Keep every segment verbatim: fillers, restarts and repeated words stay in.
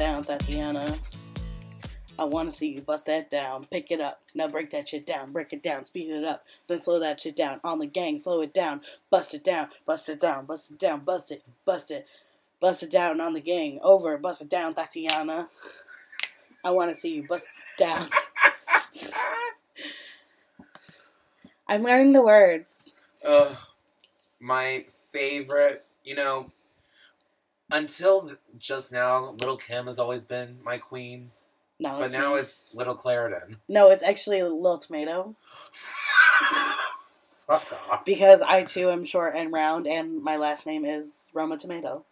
down, Tatiana. I want to see you bust that down. Pick it up. Now break that shit down. Break it down. Speed it up. Then slow that shit down. On the gang, slow it down. Bust it down. Bust it down. Bust it down. Bust it. Bust it. Bust it down on the gang. Over. Bust it down, Tatiana. I want to see you bust it down. I'm learning the words. Ugh. My favorite, you know, until just now, Little Kim has always been my queen. No, but it's now me. It's Little Clarendon. No, it's actually Lil Tomato. Fuck off. Because I, too, am short and round, and my last name is Roma Tomato.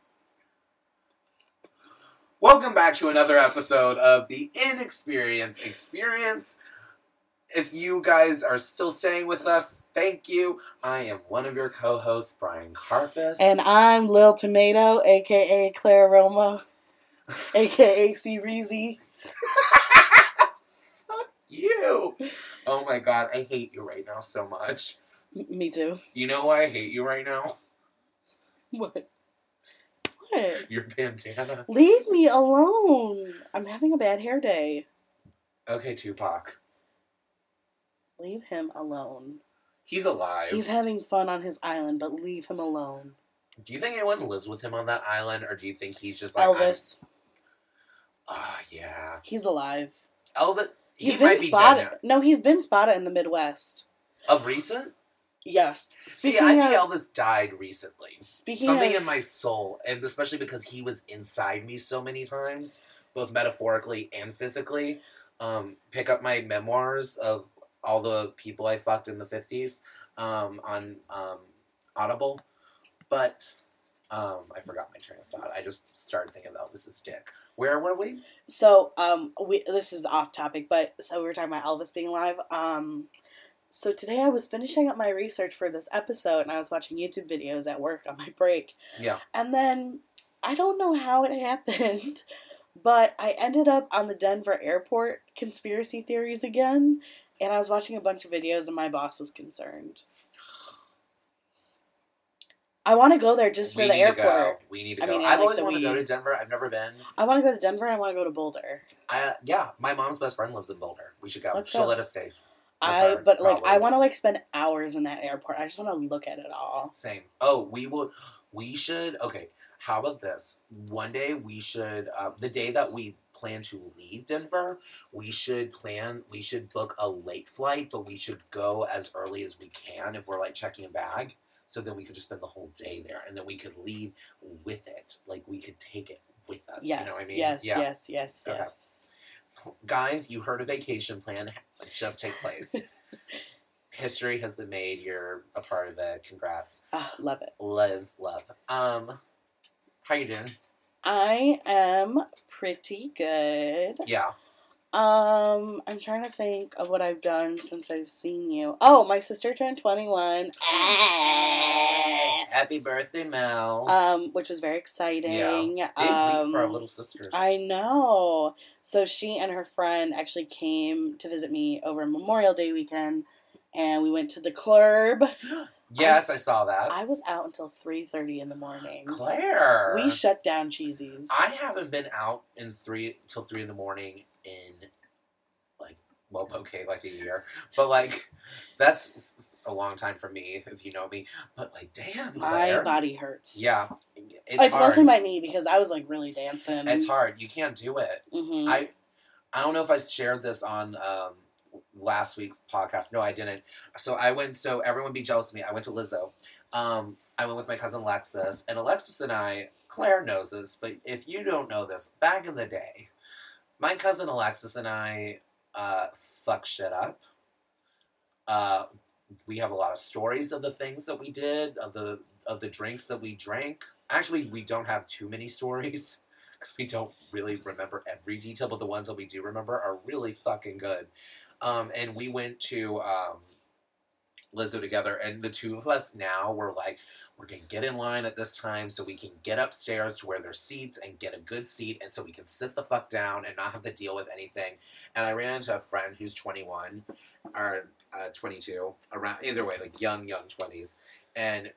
Welcome back to another episode of the Inexperienced Experience. If you guys are still staying with us, thank you. I am one of your co-hosts, Brian Karpis. And I'm Lil Tomato, a k a. Clara Roma, a k a. C-Reezy. Fuck you. Oh my god, I hate you right now so much. Me too. You know why I hate you right now? What? What? Your bandana. Leave me alone. I'm having a bad hair day. Okay, Tupac. Leave him alone. He's alive. He's having fun on his island, but leave him alone. Do you think anyone lives with him on that island, or do you think he's just like Elvis? I'm... Oh, yeah. He's alive. Elvis? He he's might been be spotted. Dead now. No, he's been spotted in the Midwest. Of recent? Yes. Speaking See, I think of... Elvis died recently. Speaking Something of... in my soul, and especially because he was inside me so many times, both metaphorically and physically. Um, pick up my memoirs of all the people I fucked in the fifties um, on um, Audible. But... Um, I forgot my train of thought. I just started thinking about Elvis's dick. Where were we? So, um, we this is off topic, but so we were talking about Elvis being alive. Um, so today I was finishing up my research for this episode, and I was watching YouTube videos at work on my break. Yeah. And then, I don't know how it happened, but I ended up on the Denver Airport conspiracy theories again, and I was watching a bunch of videos, and my boss was concerned. I want to go there just for we the need airport. To go. We need to I go. Mean, I've like always wanted to go to Denver. I've never been. I want to go to Denver and I want to go to Boulder. I, yeah, my mom's best friend lives in Boulder. We should go. Let's She'll go. let us stay. I her, but probably. like I want to like spend hours in that airport. I just want to look at it all. Same. Oh, we will. We should. Okay. How about this? One day we should. Uh, the day that we plan to leave Denver, we should plan. We should book a late flight, but we should go as early as we can if we're like checking a bag. So then we could just spend the whole day there, and then we could leave with it. Like, we could take it with us. Yes, you know what I mean? Yes, yeah. yes, yes, okay. yes. Guys, you heard a vacation plan. Just take place. History has been made. You're a part of it. Congrats. Oh, love it. Love, love. Um, how you doing? I am pretty good. Yeah. Um, I'm trying to think of what I've done since I've seen you. Oh, my sister turned twenty-one. Ah! Happy birthday, Mel. Um, which was very exciting. Yeah. Big um, week for our little sisters. I know. So she and her friend actually came to visit me over Memorial Day weekend, and we went to the club. Yes, I, I saw that. I was out until three thirty in the morning. Claire! We shut down Cheezies. I haven't been out in three till three in the morning in, like, well, okay, like a year. But, like, that's a long time for me, if you know me. But, like, damn, Claire. My body hurts. Yeah. It's, it's mostly my knee, because I was, like, really dancing. It's hard. You can't do it. Mm-hmm. I, I don't know if I shared this on... Um, last week's podcast. No, I didn't. So I went, so everyone be jealous of me. I went to Lizzo. Um, I went with my cousin Alexis, and Alexis and I, Claire knows this, but if you don't know this, back in the day, my cousin Alexis and I, uh, fuck shit up. Uh, we have a lot of stories of the things that we did, of the, of the drinks that we drank. Actually, we don't have too many stories, because we don't really remember every detail, but the ones that we do remember are really fucking good. Um, and we went to, um, Lizzo together, and the two of us now were like, we're going to get in line at this time so we can get upstairs to where there's seats and get a good seat, and so we can sit the fuck down and not have to deal with anything. And I ran into a friend who's twenty-one, or, uh, twenty-two, around, either way, like, young, young twenties, and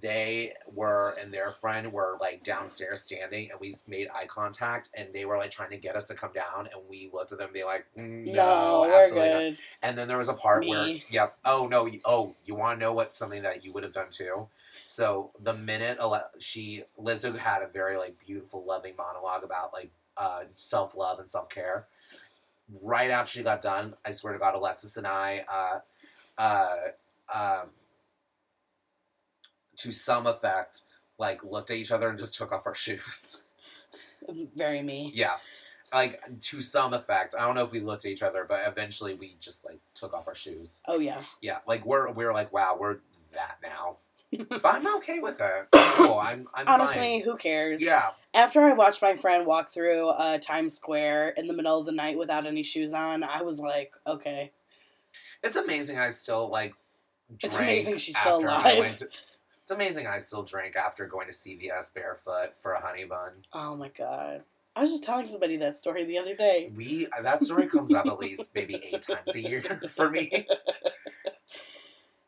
they were, and their friend were like downstairs standing, and we made eye contact, and they were like trying to get us to come down, and we looked at them and be like, mm, no, no, absolutely not. And then there was a part Me. where, yep, oh no, you, oh, you want to know what something that you would have done too? So the minute she, Lizzo had a very like beautiful, loving monologue about like uh, self-love and self-care. Right after she got done, I swear to God, Alexis and I, uh, uh, um, to some effect, like, looked at each other and just took off our shoes. Very me. Yeah. Like, to some effect. I don't know if we looked at each other, but eventually we just, like, took off our shoes. Oh, yeah. Yeah. Like, we're, we're like, wow, we're that now. But I'm okay with it. Cool. I'm, I'm Honestly, fine. Who cares? Yeah. After I watched my friend walk through uh, Times Square in the middle of the night without any shoes on, I was like, okay. It's amazing I still, like, drank. It's amazing she's still alive. It's amazing I still drink after going to C V S barefoot for a honey bun. Oh, my God. I was just telling somebody that story the other day. We That story comes up at least maybe eight times a year for me.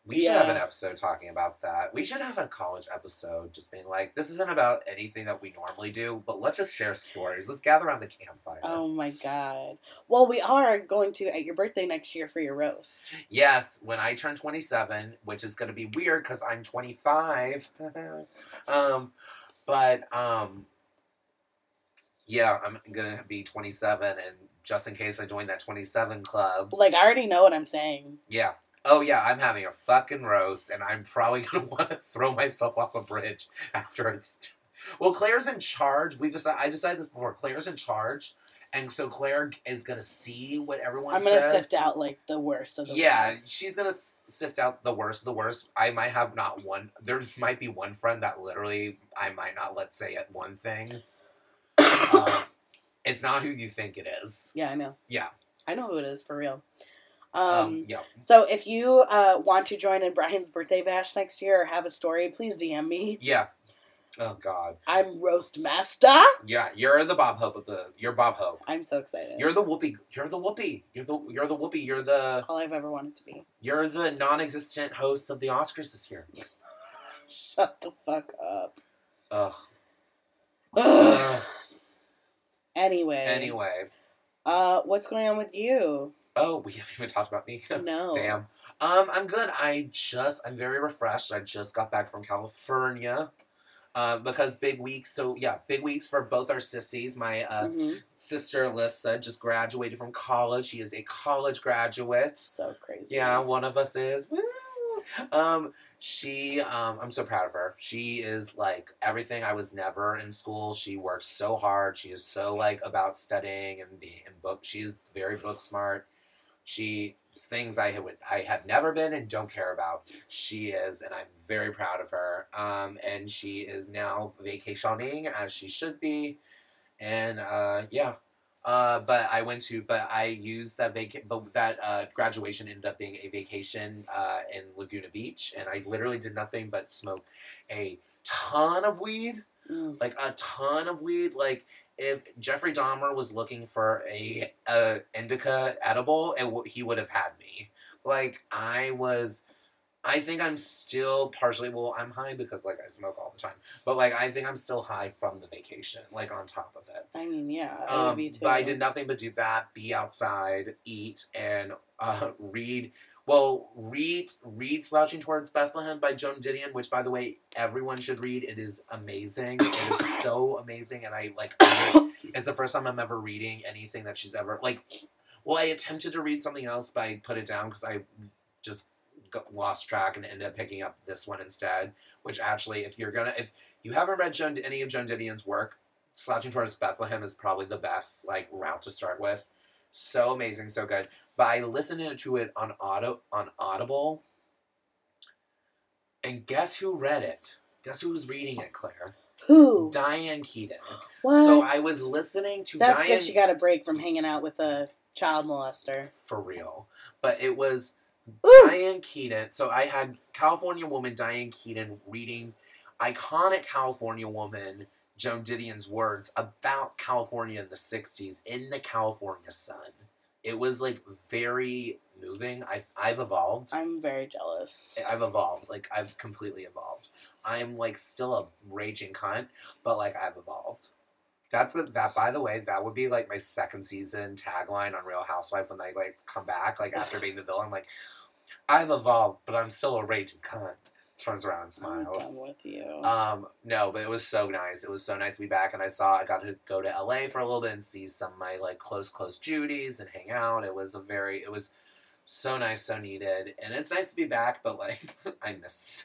We yeah. should have an episode talking about that. We should have a college episode just being like, this isn't about anything that we normally do, but let's just share stories. Let's gather around the campfire. Oh, my God. Well, we are going to, at your birthday next year, for your roast. Yes, when I turn twenty-seven, which is going to be weird because I'm twenty-five. um, but, um, yeah, I'm going to be twenty-seven, and just in case I join that twenty-seven club. Like, I already know what I'm saying. Yeah. Oh, yeah, I'm having a fucking roast, and I'm probably going to want to throw myself off a bridge after it's... T- well, Claire's in charge. We decided, I decided this before. Claire's in charge, and so Claire is going to see what everyone I'm gonna says. I'm going to sift out, like, the worst of the yeah, worst. Yeah, she's going to sift out the worst of the worst. I might have not one... There might be one friend that literally I might not let say at one thing. um, it's not who you think it is. Yeah, I know. Yeah. I know who it is, for real. Um, um, yeah. So if you uh, want to join in Brian's birthday bash next year or have a story, please D M me. Yeah. Oh, God. I'm Roast Master. Yeah, you're the Bob Hope of the. You're Bob Hope. I'm so excited. You're the Whoopi. You're the Whoopi. You're the. You're the Whoopi. You're the. All I've ever wanted to be. You're the non-existent host of the Oscars this year. Shut the fuck up. Ugh. Ugh. Ugh. Anyway. Anyway. Uh, what's going on with you? Oh, we haven't even talked about me. No. Damn. Um, I'm good. I just, I'm very refreshed. I just got back from California. Uh, because big weeks. So, yeah, big weeks for both our sissies. My uh, mm-hmm. sister, Alyssa, just graduated from college. She is a college graduate. So crazy. Yeah, one of us is. Woo! Um, she, um, I'm so proud of her. She is, like, everything. I was never in school. She works so hard. She is so, like, about studying and being in book. She's very book smart. She's things I would I have never been and don't care about. She is, and I'm very proud of her. Um, and she is now vacationing as she should be, and uh, yeah. Uh, but I went to, but I used that vac that uh, graduation ended up being a vacation uh, in Laguna Beach, and I literally did nothing but smoke a ton of weed, mm. like a ton of weed, like. If Jeffrey Dahmer was looking for a, a indica edible, it w- he would have had me. Like, I was... I think I'm still partially... Well, I'm high because, like, I smoke all the time. But, like, I think I'm still high from the vacation. Like, on top of it. I mean, yeah. I um, would be too. But I did nothing but do that, be outside, eat, and uh, read... Well, read read Slouching Towards Bethlehem by Joan Didion, which, by the way, everyone should read. It is amazing. It is so amazing. And I, like, it's the first time I'm ever reading anything that she's ever, like, well, I attempted to read something else, but I put it down because I just got, lost track and ended up picking up this one instead, which actually, if you're going to, if you haven't read Joan, any of Joan Didion's work, Slouching Towards Bethlehem is probably the best, like, route to start with. So amazing. So good. But I listened to it on auto on Audible, and guess who read it? Guess who was reading it, Claire? Who? Diane Keaton. What? So I was listening to That's Diane... That's good she got a break from hanging out with a child molester. For real. But it was Ooh. Diane Keaton. So I had California woman Diane Keaton reading iconic California woman Joan Didion's words about California in the sixties in the California Sun. It was, like, very moving. I've, I've evolved. I'm very jealous. I've evolved. Like, I've completely evolved. I'm, like, still a raging cunt, but, like, I've evolved. That's the, that, by the way, that would be, like, my second season tagline on Real Housewife when they, like, come back, like, after being the villain. Like, I've evolved, but I'm still a raging cunt. Turns around and smiles. I'm done with you. Um, no, but it was so nice. It was so nice to be back, and I saw, I got to go to L A for a little bit and see some of my, like, close, close Judies and hang out. It was a very, it was so nice, so needed, and it's nice to be back, but, like, I miss,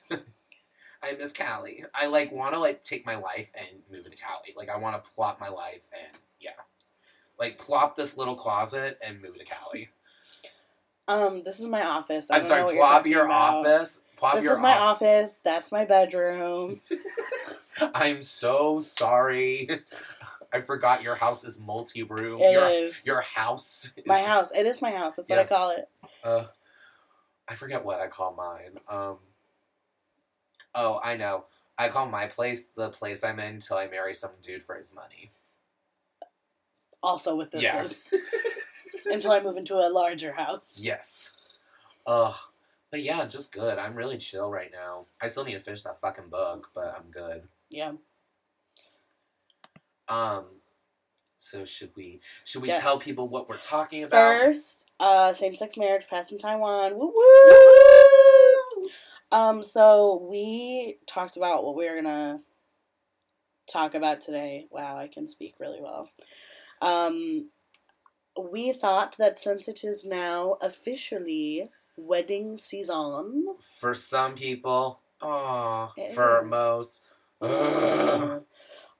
I miss Cali. I, like, want to, like, take my life and move into Cali. Like, I want to plop my life and, yeah. Like, plop this little closet and move to Cali. Um, this is my office. I I'm don't sorry, know what plop you're your about. office. Plop this your is my op- office. That's my bedroom. I'm so sorry. I forgot your house is multi-room. It your, is. Your house. Is... My house. It is my house. That's yes. what I call it. Uh, I forget what I call mine. Um. Oh, I know. I call my place the place I'm in till I marry some dude for his money. Also what this yes. is. Until I move into a larger house. Yes. Ugh. But yeah, just good. I'm really chill right now. I still need to finish that fucking book, but I'm good. Yeah. Um, so should we, should we yes. tell people what we're talking about? First, uh, same-sex marriage passed in Taiwan. Woo woo! Um, so we talked about what we were gonna talk about today. Wow, I can speak really well. Um... We thought that since it is now officially wedding season. For some people. Aww. For is. most. Ugh.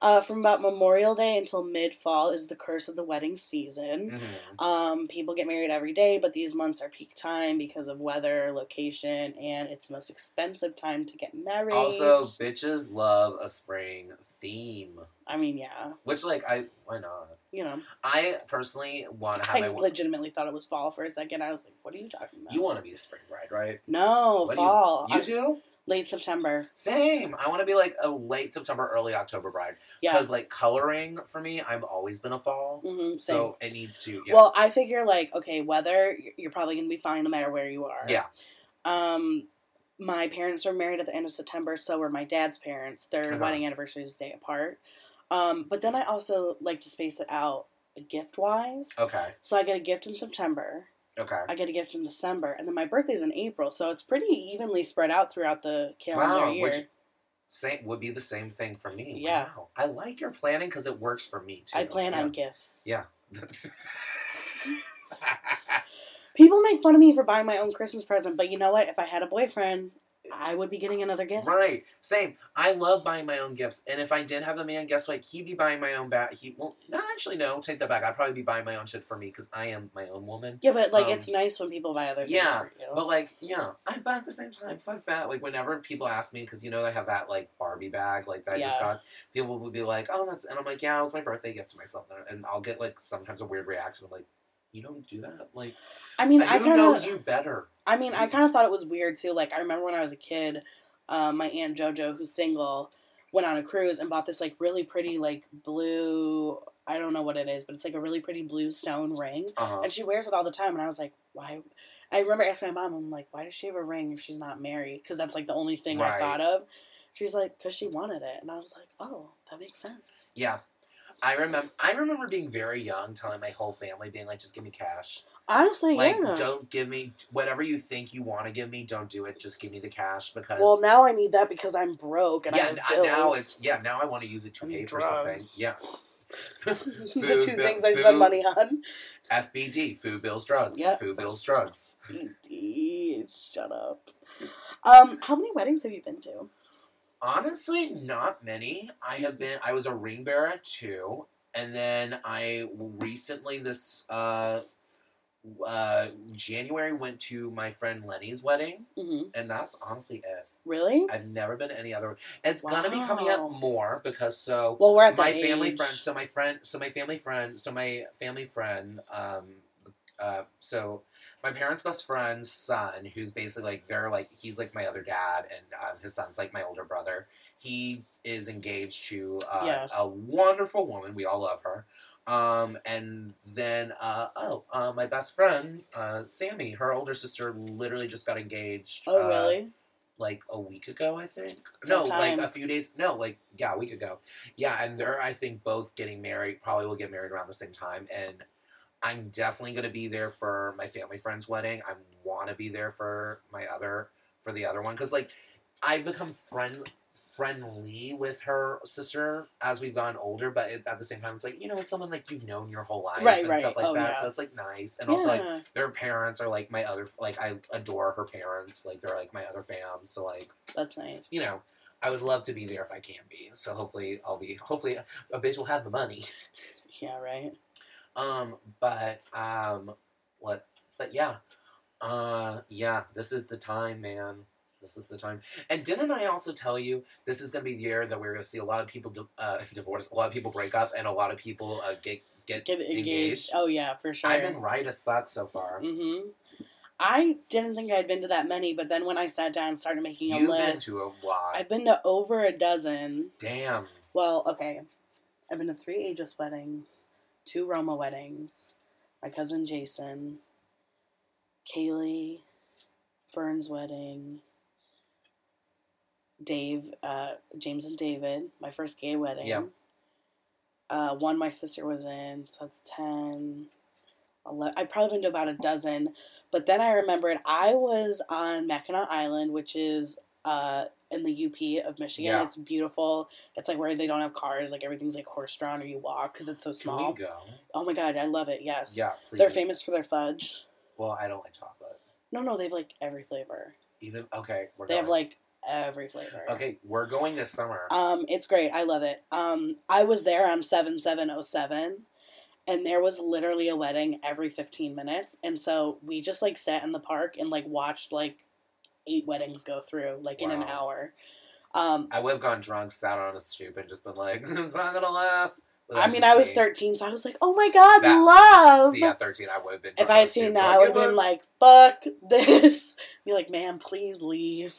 Uh, from about Memorial Day until mid-fall is the curse of the wedding season. Mm-hmm. Um, people get married every day, but these months are peak time because of weather, location, and it's the most expensive time to get married. Also, bitches love a spring theme. I mean, yeah. Which, like, I... Why not? You know. I personally want to have I my... I legitimately thought it was fall for a second. I was like, what are you talking about? You want to be a spring bride, right? No, what fall. Do you, you do? Late September. Same. I want to be like a late September, early October bride. Yeah. Because like coloring for me, I've always been a fall. Mm-hmm, so it needs to. Yeah. Well, I figure like, okay, weather, you're probably going to be fine no matter where you are. Yeah. Um, my parents were married at the end of September. So were my dad's parents. Their uh-huh. wedding anniversary is a day apart. Um, but then I also like to space it out gift wise. Okay. So I get a gift in September. Okay. I get a gift in December, and then my birthday's in April, so it's pretty evenly spread out throughout the calendar wow, year. Which same, would be the same thing for me. Yeah. Wow. I like your planning because it works for me, too. I plan yeah. on gifts. Yeah. People make fun of me for buying my own Christmas present, but you know what? If I had a boyfriend, I would be getting another gift. Right. Same. I love buying my own gifts, and if I did have a man, guess what? He'd be buying my own bat. He won't. Well, actually, no. Take that back. I'd probably be buying my own shit for me because I am my own woman. Yeah, but like um, it's nice when people buy other things yeah, for you. But like, yeah, I buy at the same time. Fuck that. Like whenever people ask me, because you know I have that like Barbie bag, like that yeah. I just got. People would be like, "Oh, that's," and I'm like, "Yeah, it was my birthday gift to myself," and I'll get like sometimes a weird reaction of like. You don't do that? Like, I mean, I kind of knows you better. I mean, I kind of thought it was weird, too. Like, I remember when I was a kid, uh, my Aunt JoJo, who's single, went on a cruise and bought this, like, really pretty, like, blue, I don't know what it is, but it's, like, a really pretty blue stone ring. Uh-huh. And she wears it all the time. And I was like, why? I remember asking my mom, I'm like, why does she have a ring if she's not married? Because that's, like, the only thing right. I thought of. She's like, because she wanted it. And I was like, oh, that makes sense. Yeah. I remember I remember being very young, telling my whole family, being like, just give me cash. Honestly, like, yeah. Like, don't give me, whatever you think you want to give me, don't do it. Just give me the cash, because... Well, now I need that because I'm broke, and yeah, I have bills. Now it's, yeah, now I want to use it to pay drugs. For something. Yeah. food, the two bill, things I food, spend money on. F B D, food, bills, drugs. Yep. Food, bills, drugs. F B D, shut up. Um, how many weddings have you been to? Honestly, not many. I have been, I was a ring bearer at two, and then I recently, this uh, uh, January, went to my friend Lenny's wedding, mm-hmm. and that's honestly it. Really? I've never been to any other. It's wow. gonna be coming up more, because so well, we're at my that family age. friend, so my friend, so my family friend, so my family friend, um, uh, so... My parents' best friend's son, who's basically, like, they're, like, he's, like, my other dad, and um, his son's, like, my older brother. He is engaged to uh, yeah. a wonderful woman. We all love her. Um, and then, uh, oh, uh, my best friend, uh, Sammy, her older sister literally just got engaged. Oh, uh, really? Like, a week ago, I think. Sometime. No, like, a few days. No, like, yeah, a week ago. Yeah, and they're, I think, both getting married. Probably will get married around the same time. And I'm definitely going to be there for my family friend's wedding. I want to be there for my other, for the other one. Because, like, I've become friend friendly with her sister as we've gotten older, but it, at the same time, it's like, you know, it's someone, like, you've known your whole life, right, and right. stuff like oh, that, yeah. so it's, like, nice. And yeah. also, like, their parents are, like, my other, like, I adore her parents, like, they're, like, my other fam, so, like. That's nice. You know, I would love to be there if I can be, so hopefully I'll be, hopefully a bitch will have the money. Yeah, right. Um, but, um, what, but, yeah. Uh, yeah, this is the time, man. This is the time. And didn't I also tell you this is going to be the year that we're going to see a lot of people di uh, divorce, a lot of people break up, and a lot of people uh, get, get get engaged. engaged. Oh, yeah, for sure. I've been right as fuck so far. Mm-hmm. I didn't think I'd been to that many, but then when I sat down and started making a You've list. You've been to a lot. I've been to over a dozen. Damn. Well, okay. I've been to three ageless weddings, two Roma weddings, my cousin Jason, Kaylee, Fern's wedding, Dave, uh, James and David, my first gay wedding. Yeah. Uh, one my sister was in, so that's ten, eleven. I've probably been to about a dozen, but then I remembered I was on Mackinac Island, which is uh, in the U P of Michigan. Yeah. It's beautiful. It's like where they don't have cars, like everything's like horse-drawn or you walk because it's so small. Can we go? Oh my God, I love it, yes. Yeah, please. They're famous for their fudge. Well, I don't like chocolate. No, no, they have like every flavor. Even, okay, we're They going. have like every flavor. Okay, we're going this summer. Um, it's great. I love it. Um, I was there on seven seven oh seven, and there was literally a wedding every fifteen minutes, and so we just, like, sat in the park and, like, watched, like, eight weddings go through, like, wow. in an hour. Um, I would have gone drunk, sat on a stoop, and just been like, it's not gonna last. I mean, I was me. thirteen, so I was like, oh my God, that, love. See, at thirteen, I would have been drunk. If I had seen that, I would have been like, fuck this. Be like, ma'am, please leave.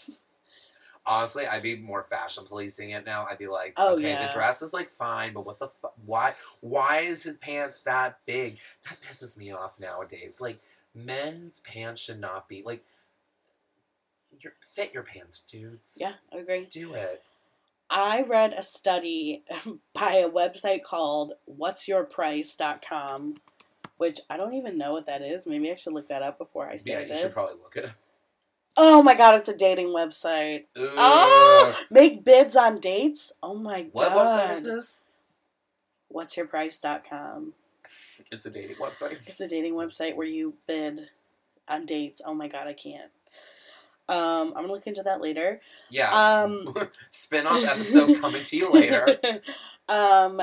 Honestly, I'd be more fashion policing it now. I'd be like, oh, okay, yeah. the dress is, like, fine, but what the fuck? Why, why is his pants that big? That pisses me off nowadays. Like, men's pants should not be, like, your, fit your pants, dudes. Yeah, I agree. Do it. I read a study by a website called whats your price dot com, which I don't even know what that is. Maybe I should look that up before I say this. Yeah, you this. should probably look it up. Oh my God, it's a dating website. Ugh. Oh, make bids on dates? Oh my God. What website is this? whats your price dot com. It's a dating website. It's a dating website where you bid on dates. Oh my God, I can't. Um, I'm going to look into that later. Yeah. Um, spin-off episode coming to you later. um,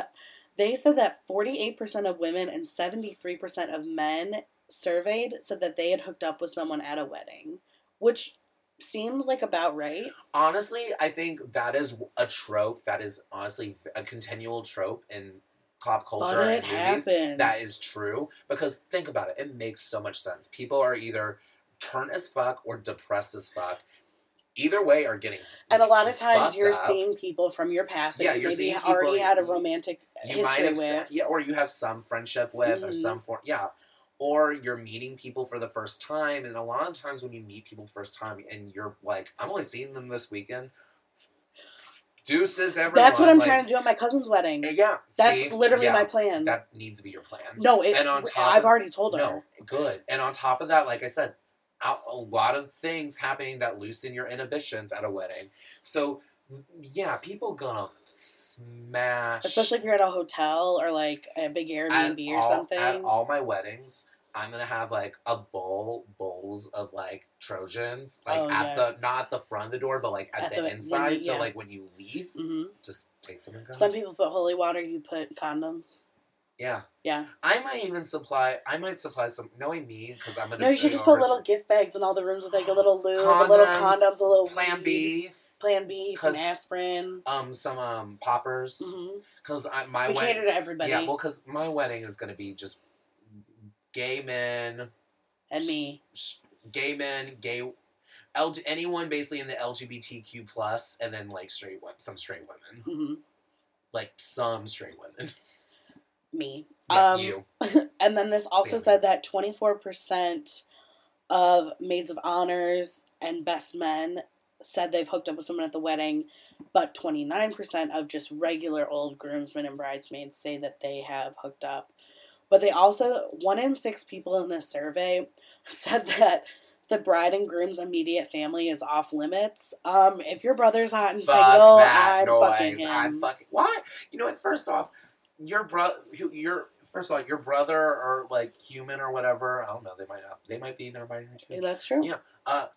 they said that forty-eight percent of women and seventy-three percent of men surveyed said that they had hooked up with someone at a wedding. Which seems like about right. Honestly, I think that is a trope. That is honestly a continual trope in pop culture but and it movies. Happens. That is true. Because think about it. It makes so much sense. People are either turned as fuck or depressed as fuck. Either way are getting And a lot of times you're up. seeing people from your past that yeah, you you're maybe seeing already people, had a romantic you history might have with. Yeah, or you have some friendship with mm. or some form. Yeah. Or you're meeting people for the first time, and a lot of times when you meet people first time, and you're like, I'm only seeing them this weekend. Deuces, everyone. That's what I'm like, trying to do at my cousin's wedding. Yeah. That's see, literally yeah, my plan. That needs to be your plan. No, it, and on top I've of, already told her. No, good. And on top of that, like I said, a lot of things happening that loosen your inhibitions at a wedding. So, yeah, people gonna smash. Especially if you're at a hotel or like a big Airbnb all, or something. At all my weddings, I'm gonna have like a bowl, bowls of like Trojans, like oh, at yes. the not at the front of the door, but like at, at the, the inside. You, yeah. So like when you leave, mm-hmm. just take some. And go. Some people put holy water. You put condoms. Yeah. Yeah. I might even supply, I might supply some, knowing me, because I'm gonna. No, you should just put little gift bags in all the rooms with like a little lube, condoms, a little condoms, a little Plan B. Plan B, some aspirin. Um, some um poppers. Because mm-hmm. my we wedding... cater to everybody. Yeah, well, because my wedding is going to be just gay men... And me. Gay men, gay... L anyone basically in the L G B T Q plus, and then, like, straight women. Some straight women. Mm-hmm. Like, some straight women. me. Yeah, um, you. And then this also Sammy. said that twenty-four percent of maids of honors and best men said they've hooked up with someone at the wedding, but twenty-nine percent of just regular old groomsmen and bridesmaids say that they have hooked up. But they also, one in six people in this survey said that the bride and groom's immediate family is off limits. Um, if your brother's hot and Fuck single, I'm noise. fucking him. I'm fucking what? You know what? First off, your brother, your first of all, your brother or like human or whatever. I don't know. They might not. They might be non-binary too. That's true. Yeah. Uh,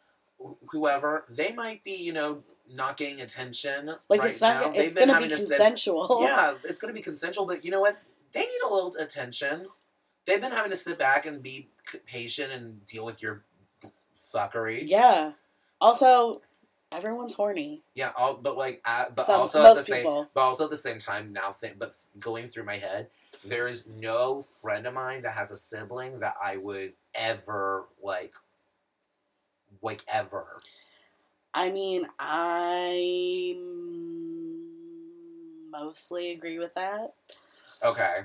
whoever they might be, you know, not getting attention. Like right it's not. Now. It's going to be consensual. Sit, yeah, it's going to be consensual. But you know what? They need a little attention. They've been having to sit back and be patient and deal with your fuckery. Yeah. Also, everyone's horny. Yeah. All, but like, uh, but Some, also at the same, people. but also at the same time, now think, but going through my head, there is no friend of mine that has a sibling that I would ever like, like ever. I mean, I mostly agree with that. Okay.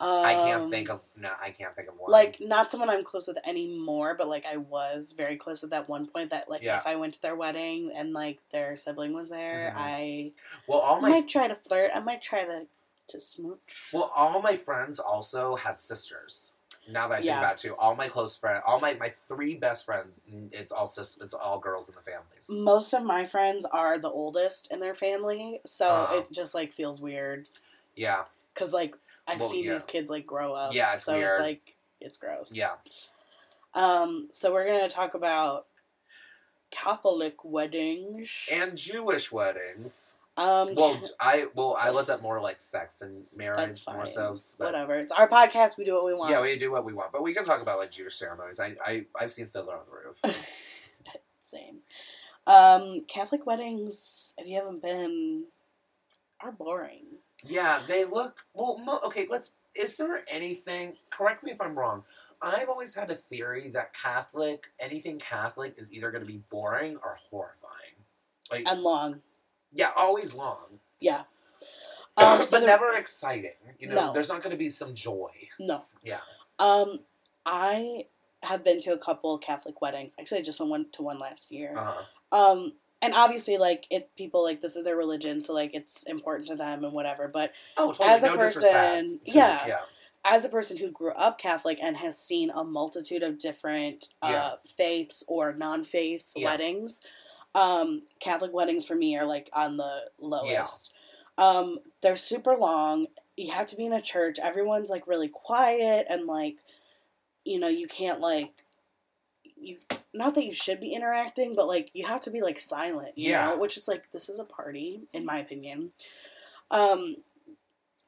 Um, I can't think of no. I can't think of one. Like not someone I'm close with anymore, but like I was very close with that one point. That like yeah. if I went to their wedding and like their sibling was there, mm-hmm. I well all my I might try to flirt. I might try to to smooch. Well, all my friends also had sisters. Now that I yeah. think about it too, all my close friends, all my, my three best friends, it's all sis, it's all girls in the families. Most of my friends are the oldest in their family, so uh-huh. it just like feels weird. Yeah. Because like. I've well, seen yeah. these kids, like, grow up. Yeah, it's so weird. So it's, like, it's gross. Yeah. Um, so we're going to talk about Catholic weddings. And Jewish weddings. Um, well, I well I looked up more, like, sex and marriage. That's fine. More so. But whatever. It's our podcast. We do what we want. Yeah, we do what we want. But we can talk about, like, Jewish ceremonies. I, I, I've seen Fiddler on the Roof. Same. Um, Catholic weddings, if you haven't been, are boring. Yeah, they look, well, mo- okay, let's, is there anything, correct me if I'm wrong, I've always had a theory that Catholic, anything Catholic is either going to be boring or horrifying. Like, and long. Yeah, always long. Yeah. Um, but so never exciting. You know, no. There's not going to be some joy. No. Yeah. Um, I have been to a couple Catholic weddings. Actually, I just went to one last year. Uh-huh. Um. And obviously, like, it, people, like, this is their religion, so, like, it's important to them and whatever, but oh, totally. as a no person, yeah, like, yeah, as a person who grew up Catholic and has seen a multitude of different uh, yeah. faiths or non-faith yeah. weddings, um, Catholic weddings for me are, like, on the lowest. Yeah. Um, they're super long. You have to be in a church. Everyone's, like, really quiet and, like, you know, you can't, like, you... Not that you should be interacting, but, like, you have to be, like, silent, you yeah. know? Which is, like, this is a party, in my opinion. Um,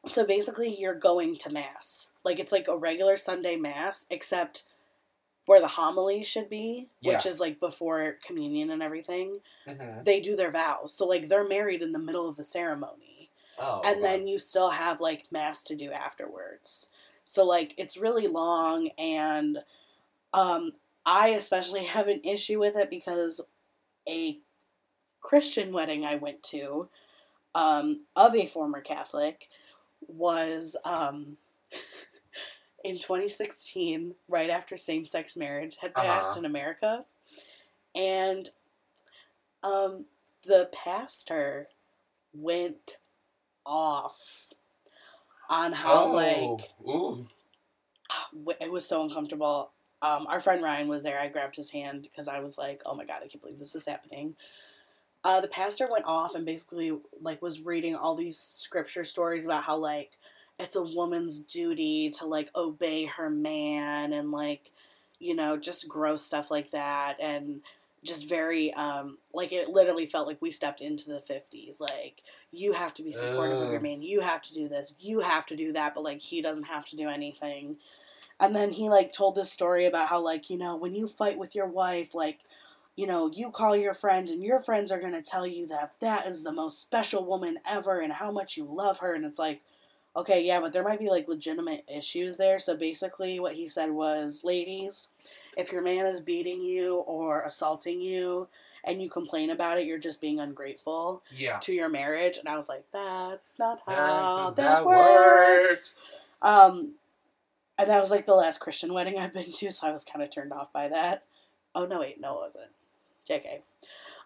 so, basically, you're going to Mass. Like, it's, like, a regular Sunday Mass, except where the homily should be, yeah. which is, like, before communion and everything. Mm-hmm. They do their vows. So, like, they're married in the middle of the ceremony. Oh, and wow. then you still have, like, Mass to do afterwards. So, like, it's really long, and, um... I especially have an issue with it because a Christian wedding I went to um, of a former Catholic was um, in twenty sixteen, right after same-sex marriage had passed uh-huh. in America. And um, the pastor went off on how, oh. like, Ooh. It was so uncomfortable. Um, our friend Ryan was there. I grabbed his hand because I was like, oh my God, I can't believe this is happening. Uh, the pastor went off and basically like was reading all these scripture stories about how like it's a woman's duty to like obey her man and like, you know, just gross stuff like that. And just very, um, like it literally felt like we stepped into the fifties. Like you have to be supportive uh. of your man. You have to do this. You have to do that. But like, he doesn't have to do anything. And then he, like, told this story about how, like, you know, when you fight with your wife, like, you know, you call your friend and your friends are going to tell you that that is the most special woman ever and how much you love her. And it's like, okay, yeah, but there might be, like, legitimate issues there. So basically what he said was, ladies, if your man is beating you or assaulting you and you complain about it, you're just being ungrateful yeah. to your marriage. And I was like, that's not how that, that works. works. Um, and that was like the last Christian wedding I've been to, so I was kind of turned off by that. Oh, no, wait, no, it wasn't. J K.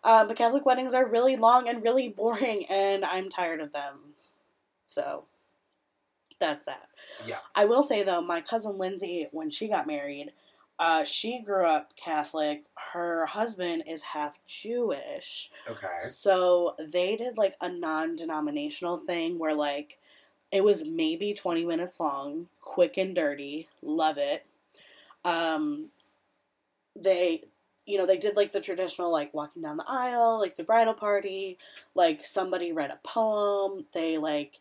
Um, but Catholic weddings are really long and really boring, and I'm tired of them. So, that's that. Yeah. I will say, though, my cousin Lindsay, when she got married, uh, she grew up Catholic. Her husband is half Jewish. Okay. So, they did, like, a non-denominational thing where, like, it was maybe twenty minutes long, quick and dirty. Love it. Um, they... You know, they did, like, the traditional, like, walking down the aisle, like, the bridal party. Like, somebody read a poem. They, like,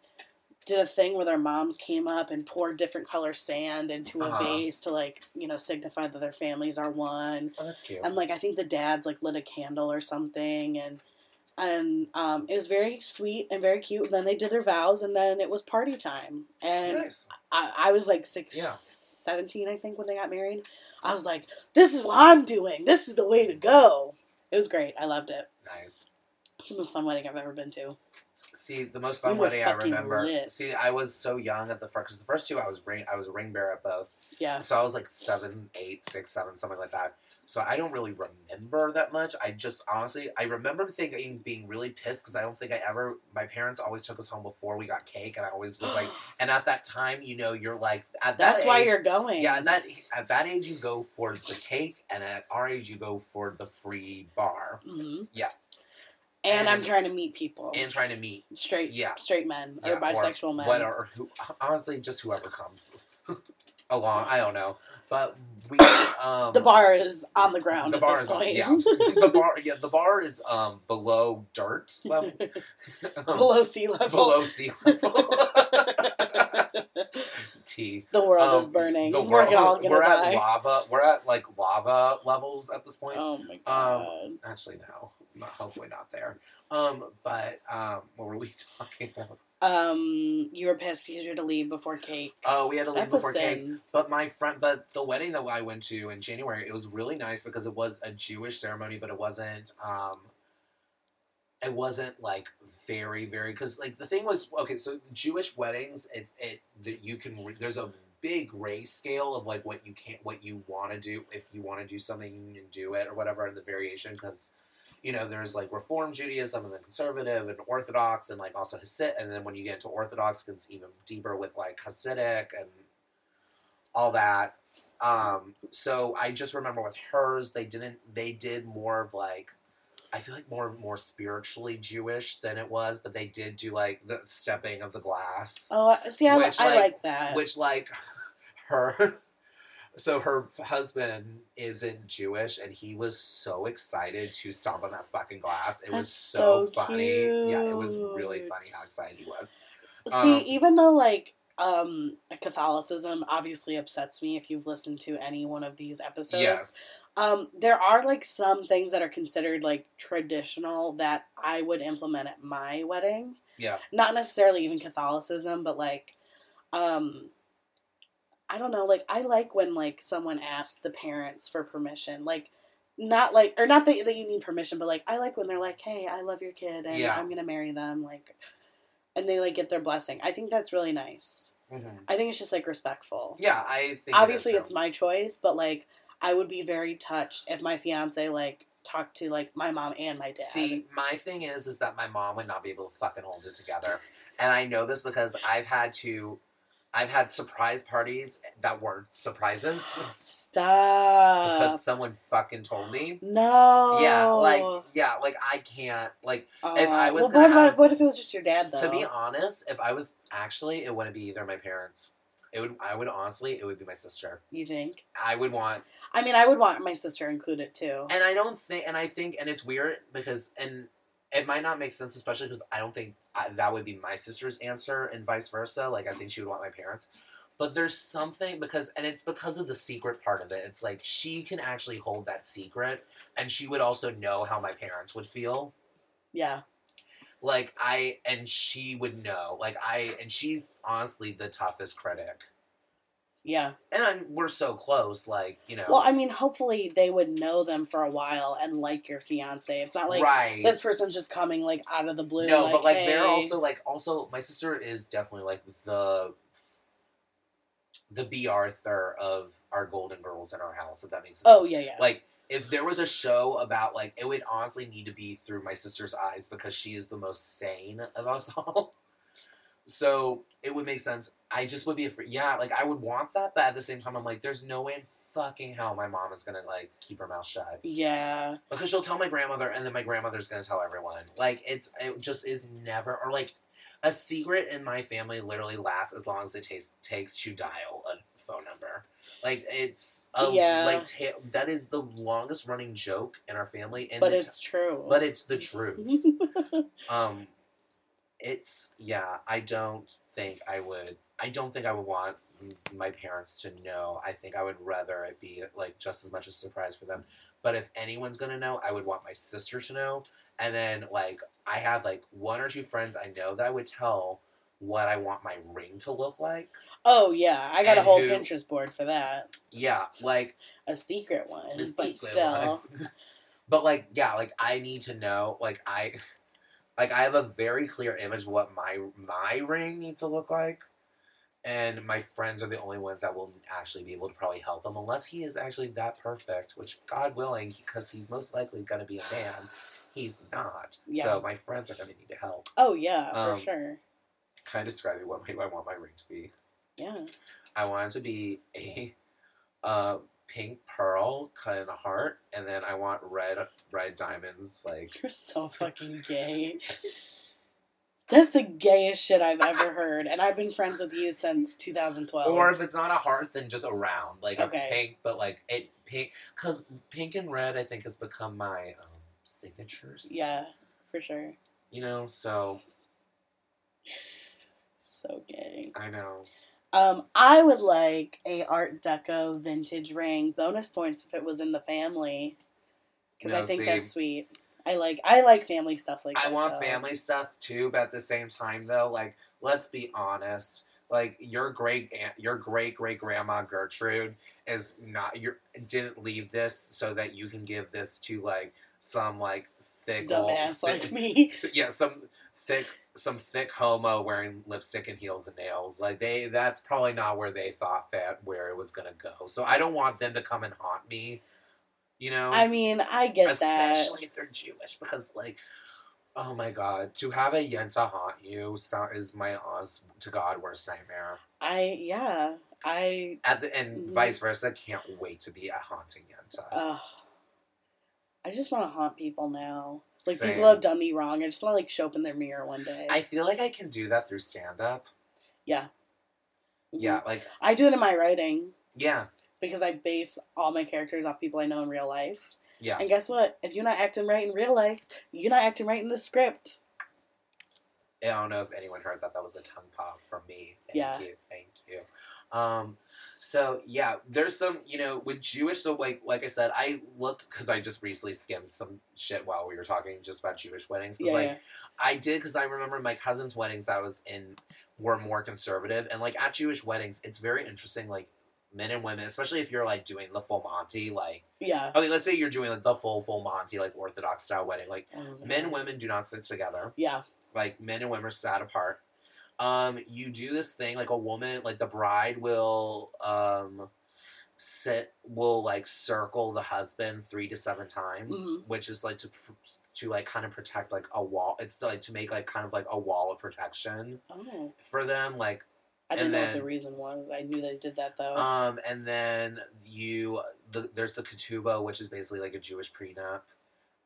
did a thing where their moms came up and poured different color sand into a uh-huh. vase to, like, you know, signify that their families are one. Oh, that's cute. And, like, I think the dads, like, lit a candle or something. And, and um, it was very sweet and very cute. And then they did their vows, and then it was party time. And nice. I, I was, like, six, yeah. seventeen, I think, when they got married. I was like, this is what I'm doing. This is the way to go. It was great. I loved it. Nice. It's the most fun wedding I've ever been to. See, the most fun we wedding I remember. Lit. See, I was so young at the first, because the first two I was ring, I was a ring bearer at both. Yeah. So I was like seven, eight, six, seven, something like that. So I don't really remember that much. I just honestly, I remember thinking, being really pissed because I don't think I ever, my parents always took us home before we got cake, and I always was like, and at that time, you know, you're like, at that That's age, why you're going. Yeah, and that, at that age, you go for the cake, and at our age, you go for the free bar. Mm-hmm. Yeah. And, and I'm trying to meet people. And trying to meet. Straight yeah. straight men or yeah, bisexual or men. What are, who, honestly, just whoever comes. Along, I don't know, but we um, the bar is on the ground. The at bar this is point. On, yeah. the bar, yeah, the bar is um below dirt level, um, below sea level, below sea level. Tea. The world um, is burning. The world, we're all gonna we're die. At lava. We're at like lava levels at this point. Oh my god! Um, actually, no, not, hopefully not there. Um, but um, what were we talking about? Um, you were pissed because you had to leave before cake. Oh, we had to leave That's before cake. But my friend, but the wedding that I went to in January, it was really nice because it was a Jewish ceremony, but it wasn't, um, it wasn't like very, very, because like the thing was, okay, so Jewish weddings, it's, it, you can, there's a big gray scale of like what you can't, what you want to do. If you want to do something, you can do it or whatever, and the variation, because you know, there's, like, Reform Judaism and then Conservative and Orthodox and, like, also Hasidic. And then when you get into Orthodox, it's even deeper with, like, Hasidic and all that. Um, so I just remember with hers, they didn't, they did more of, like, I feel like more more spiritually Jewish than it was. But they did do, like, the stepping of the glass. Oh, see, I, which, I, like, I like that. Which, like, her... So her husband isn't Jewish, and he was so excited to stomp on that fucking glass. It That's was so, so funny. Cute. Yeah, it was really funny how excited he was. See, um, even though, like, um, Catholicism obviously upsets me if you've listened to any one of these episodes. Yes. Um, there are, like, some things that are considered, like, traditional that I would implement at my wedding. Yeah. Not necessarily even Catholicism, but, like, um... I don't know, like, I like when, like, someone asks the parents for permission. Like, not, like, or not that, that you need permission, but, like, I like when they're like, hey, I love your kid, and yeah. I'm going to marry them, like, and they, like, get their blessing. I think that's really nice. Mm-hmm. I think it's just, like, respectful. Yeah, I think obviously it's my choice, but, like, I would be very touched if my fiancé, like, talked to, like, my mom and my dad. See, my thing is, is that my mom would not be able to fucking hold it together. And I know this because I've had to... I've had surprise parties that weren't surprises. Stop. Because someone fucking told me. No. Yeah, like, yeah, like, I can't, like, uh, if I was well, gonna what, have, about, what if it was just your dad, though? To be honest, if I was, actually, it wouldn't be either of my parents. It would, I would, honestly, it would be my sister. You think? I would want. I mean, I would want my sister included, too. And I don't think, and I think, and it's weird, because, and it might not make sense, especially because I don't think I, that would be my sister's answer and vice versa. Like, I think she would want my parents. But there's something because, and it's because of the secret part of it. It's like, she can actually hold that secret, and she would also know how my parents would feel. Yeah. Like, I, and she would know. Like, I, and she's honestly the toughest critic. Yeah. And I'm, we're so close, like, you know. Well, I mean, hopefully they would know them for a while and like your fiancé. It's not like right. this person's just coming, like, out of the blue. No, like, but, like, hey. They're also, like, also, my sister is definitely, like, the... the B. Arthur of our Golden Girls in our house, if that makes sense. Oh, yeah, yeah. Like, if there was a show about, like, it would honestly need to be through my sister's eyes because she is the most sane of us all. So, it would make sense. I just would be afraid. Yeah, like, I would want that, but at the same time, I'm like, there's no way in fucking hell my mom is gonna, like, keep her mouth shut. Yeah. Because she'll tell my grandmother, and then my grandmother's gonna tell everyone. Like, it's, it just is never, or, like, a secret in my family literally lasts as long as it takes takes to dial a phone number. Like, it's a, yeah. like ta- that is the longest running joke in our family. And but the it's t- true. But it's the truth. um, it's yeah. I don't think I would. I don't think I would want my parents to know. I think I would rather it be like just as much a surprise for them. But if anyone's gonna know, I would want my sister to know. And then like. I have, like, one or two friends I know that I would tell what I want my ring to look like. Oh, yeah. I got a whole who, Pinterest board for that. Yeah, like... A secret one, a but secret still. One. But, like, yeah, like, I need to know, like, I... Like, I have a very clear image of what my, my ring needs to look like. And my friends are the only ones that will actually be able to probably help him. Unless he is actually that perfect, which, God willing, because he's most likely going to be a man... He's not. Yeah. So my friends are going to need to help. Oh, yeah, um, for sure. Kind of describing what I want my ring to be. Yeah. I want it to be a uh, pink pearl cut in a heart, and then I want red red diamonds. Like You're so fucking gay. That's the gayest shit I've ever heard, and I've been friends with you since two thousand twelve. Or if it's not a heart, then just a round. Like okay. a pink, but like it pink. Because pink and red, I think, has become my... Um, signatures. Yeah, for sure. You know, so. So gay. I know. Um, I would like a Art Deco vintage ring. Bonus points if it was in the family. Because no, I think see, that's sweet. I like I like family stuff like I that. I want though. family stuff too, but at the same time though, like, let's be honest. Like, your great aunt, your great great grandma Gertrude is not your didn't leave this so that you can give this to like some like thick dumbass old, like thick, me. Yeah, some thick some thick homo wearing lipstick and heels and nails. Like they that's probably not where they thought that where it was gonna go. So I don't want them to come and haunt me. You know? I mean, I get Especially that. Especially if they're Jewish because like oh my God, to have a Yenta haunt you is my honest to God worst nightmare. I, yeah, I... At the, and vice versa, can't wait to be a haunting Yenta. Uh, I just want to haunt people now. Like, Same. people have done me wrong. I just want to, like, show up in their mirror one day. I feel like I can do that through stand-up. Yeah. Mm-hmm. Yeah, like... I do it in my writing. Yeah. Because I base all my characters off people I know in real life. Yeah. And guess what? If you're not acting right in real life, you're not acting right in the script. I don't know if anyone heard that. That was a tongue pop from me. Thank yeah. you. Thank you. Um, so, yeah, there's some, you know, with Jewish, so like like I said, I looked, because I just recently skimmed some shit while we were talking just about Jewish weddings. Cause, yeah, like, yeah. I did, because I remember my cousin's weddings that I was in were more conservative. And, like, at Jewish weddings, it's very interesting, like, men and women, especially if you're, like, doing the full Monty, like... Yeah. Okay, let's say you're doing, like, the full, full Monty, like, Orthodox-style wedding. Like, oh, men and women do not sit together. Yeah. Like, men and women are sat apart. Um, you do this thing, like, a woman, like, the bride will, um, sit, will, like, circle the husband three to seven times, mm-hmm. which is, like, to, to, like, kind of protect, like, a wall. It's, like, to make, like, kind of, like, a wall of protection oh. for them, like... I didn't then, know what the reason was. I knew they did that, though. Um, and then you... The, there's the ketubah, which is basically, like, a Jewish prenup.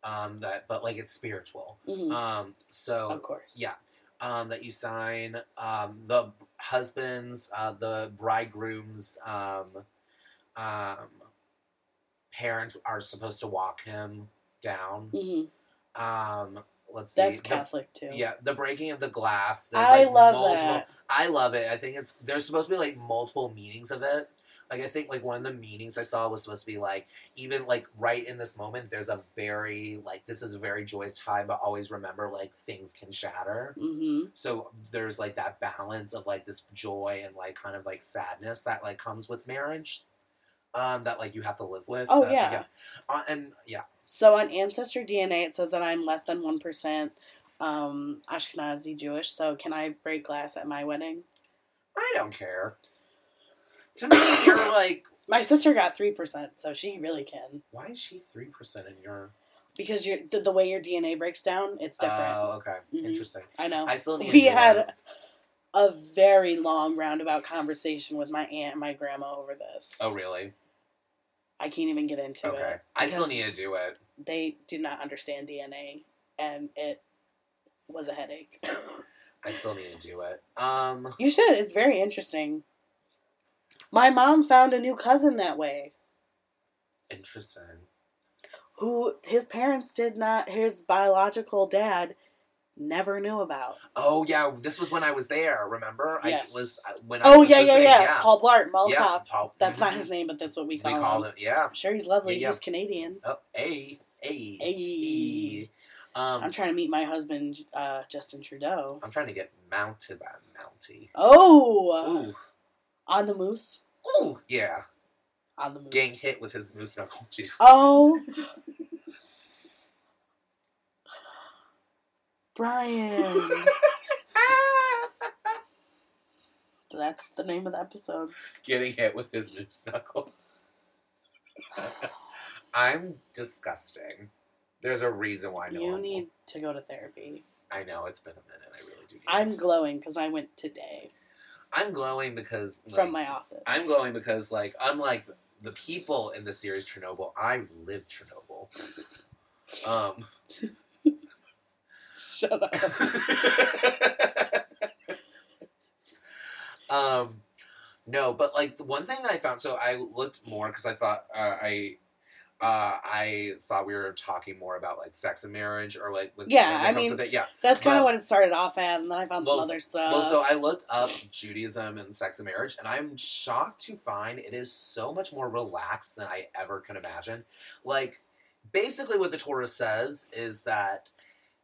Um, that, but, like, it's spiritual. Mm-hmm. Um, so... Of course. Yeah. Um, that you sign. Um, the husband's, uh, the bridegroom's, um, um, parents are supposed to walk him down. Mm-hmm. Um... Let's see. That's Catholic, the, too. Yeah, the breaking of the glass. I like love multiple, that. I love it. I think it's... There's supposed to be, like, multiple meanings of it. Like, I think, like, one of the meanings I saw was supposed to be, like, even, like, right in this moment, there's a very, like, this is a very joyous time, but always remember, like, things can shatter. Mm-hmm. So there's, like, that balance of, like, this joy and, like, kind of, like, sadness that, like, comes with marriage um, that, like, you have to live with. Oh, uh, yeah. yeah. Uh, and, yeah. So on Ancestry D N A, it says that I'm less than one percent um, Ashkenazi Jewish, so can I break glass at my wedding? I don't care. To me, you're like... My sister got three percent, so she really can. Why is she three percent in your... Because you're, the, the way your D N A breaks down, it's different. Oh, okay. Mm-hmm. Interesting. I know. I still need We had that. a very long roundabout conversation with my aunt and my grandma over this. Oh, really? I can't even get into okay. it. Okay. I still need to do it. They do not understand D N A, and it was a headache. I still need to do it. Um, you should. It's very interesting. My mom found a new cousin that way. Interesting. Who his parents did not, his biological dad never knew about. Oh, yeah. This was when I was there, remember? Yes. I was, when I oh, was yeah, yeah, yeah, yeah. Paul Blart, Mall yeah, Cop. Paul, that's mm-hmm. not his name, but that's what we call we him. We call him, yeah. I'm sure he's lovely. Yeah, yeah. He's Canadian. Oh, hey, hey, hey. Um, I'm trying to meet my husband, uh, Justin Trudeau. I'm trying to get mounted by Mountie. Oh! Ooh. On the moose? Oh, yeah. On the moose. Getting hit with his moose knuckle. Jesus. Oh. Brian. That's the name of the episode. Getting hit with his moose knuckles. I'm disgusting. There's a reason why no You one need will. to go to therapy. I know. It's been a minute. I really do. Need I'm it. glowing because I went today. I'm glowing because... Like, from my office. I'm glowing because, like, unlike the people in the series Chernobyl, I lived Chernobyl. Um, Shut up. um, no, but, like, the one thing that I found... So I looked more because I thought uh, I... Uh, I thought we were talking more about, like, sex and marriage or, like, with... Yeah, I mean, yeah. that's kind of what it started off as, and then I found well, some other stuff. Well, so I looked up Judaism and sex and marriage, and I'm shocked to find it is so much more relaxed than I ever could imagine. Like, basically what the Torah says is that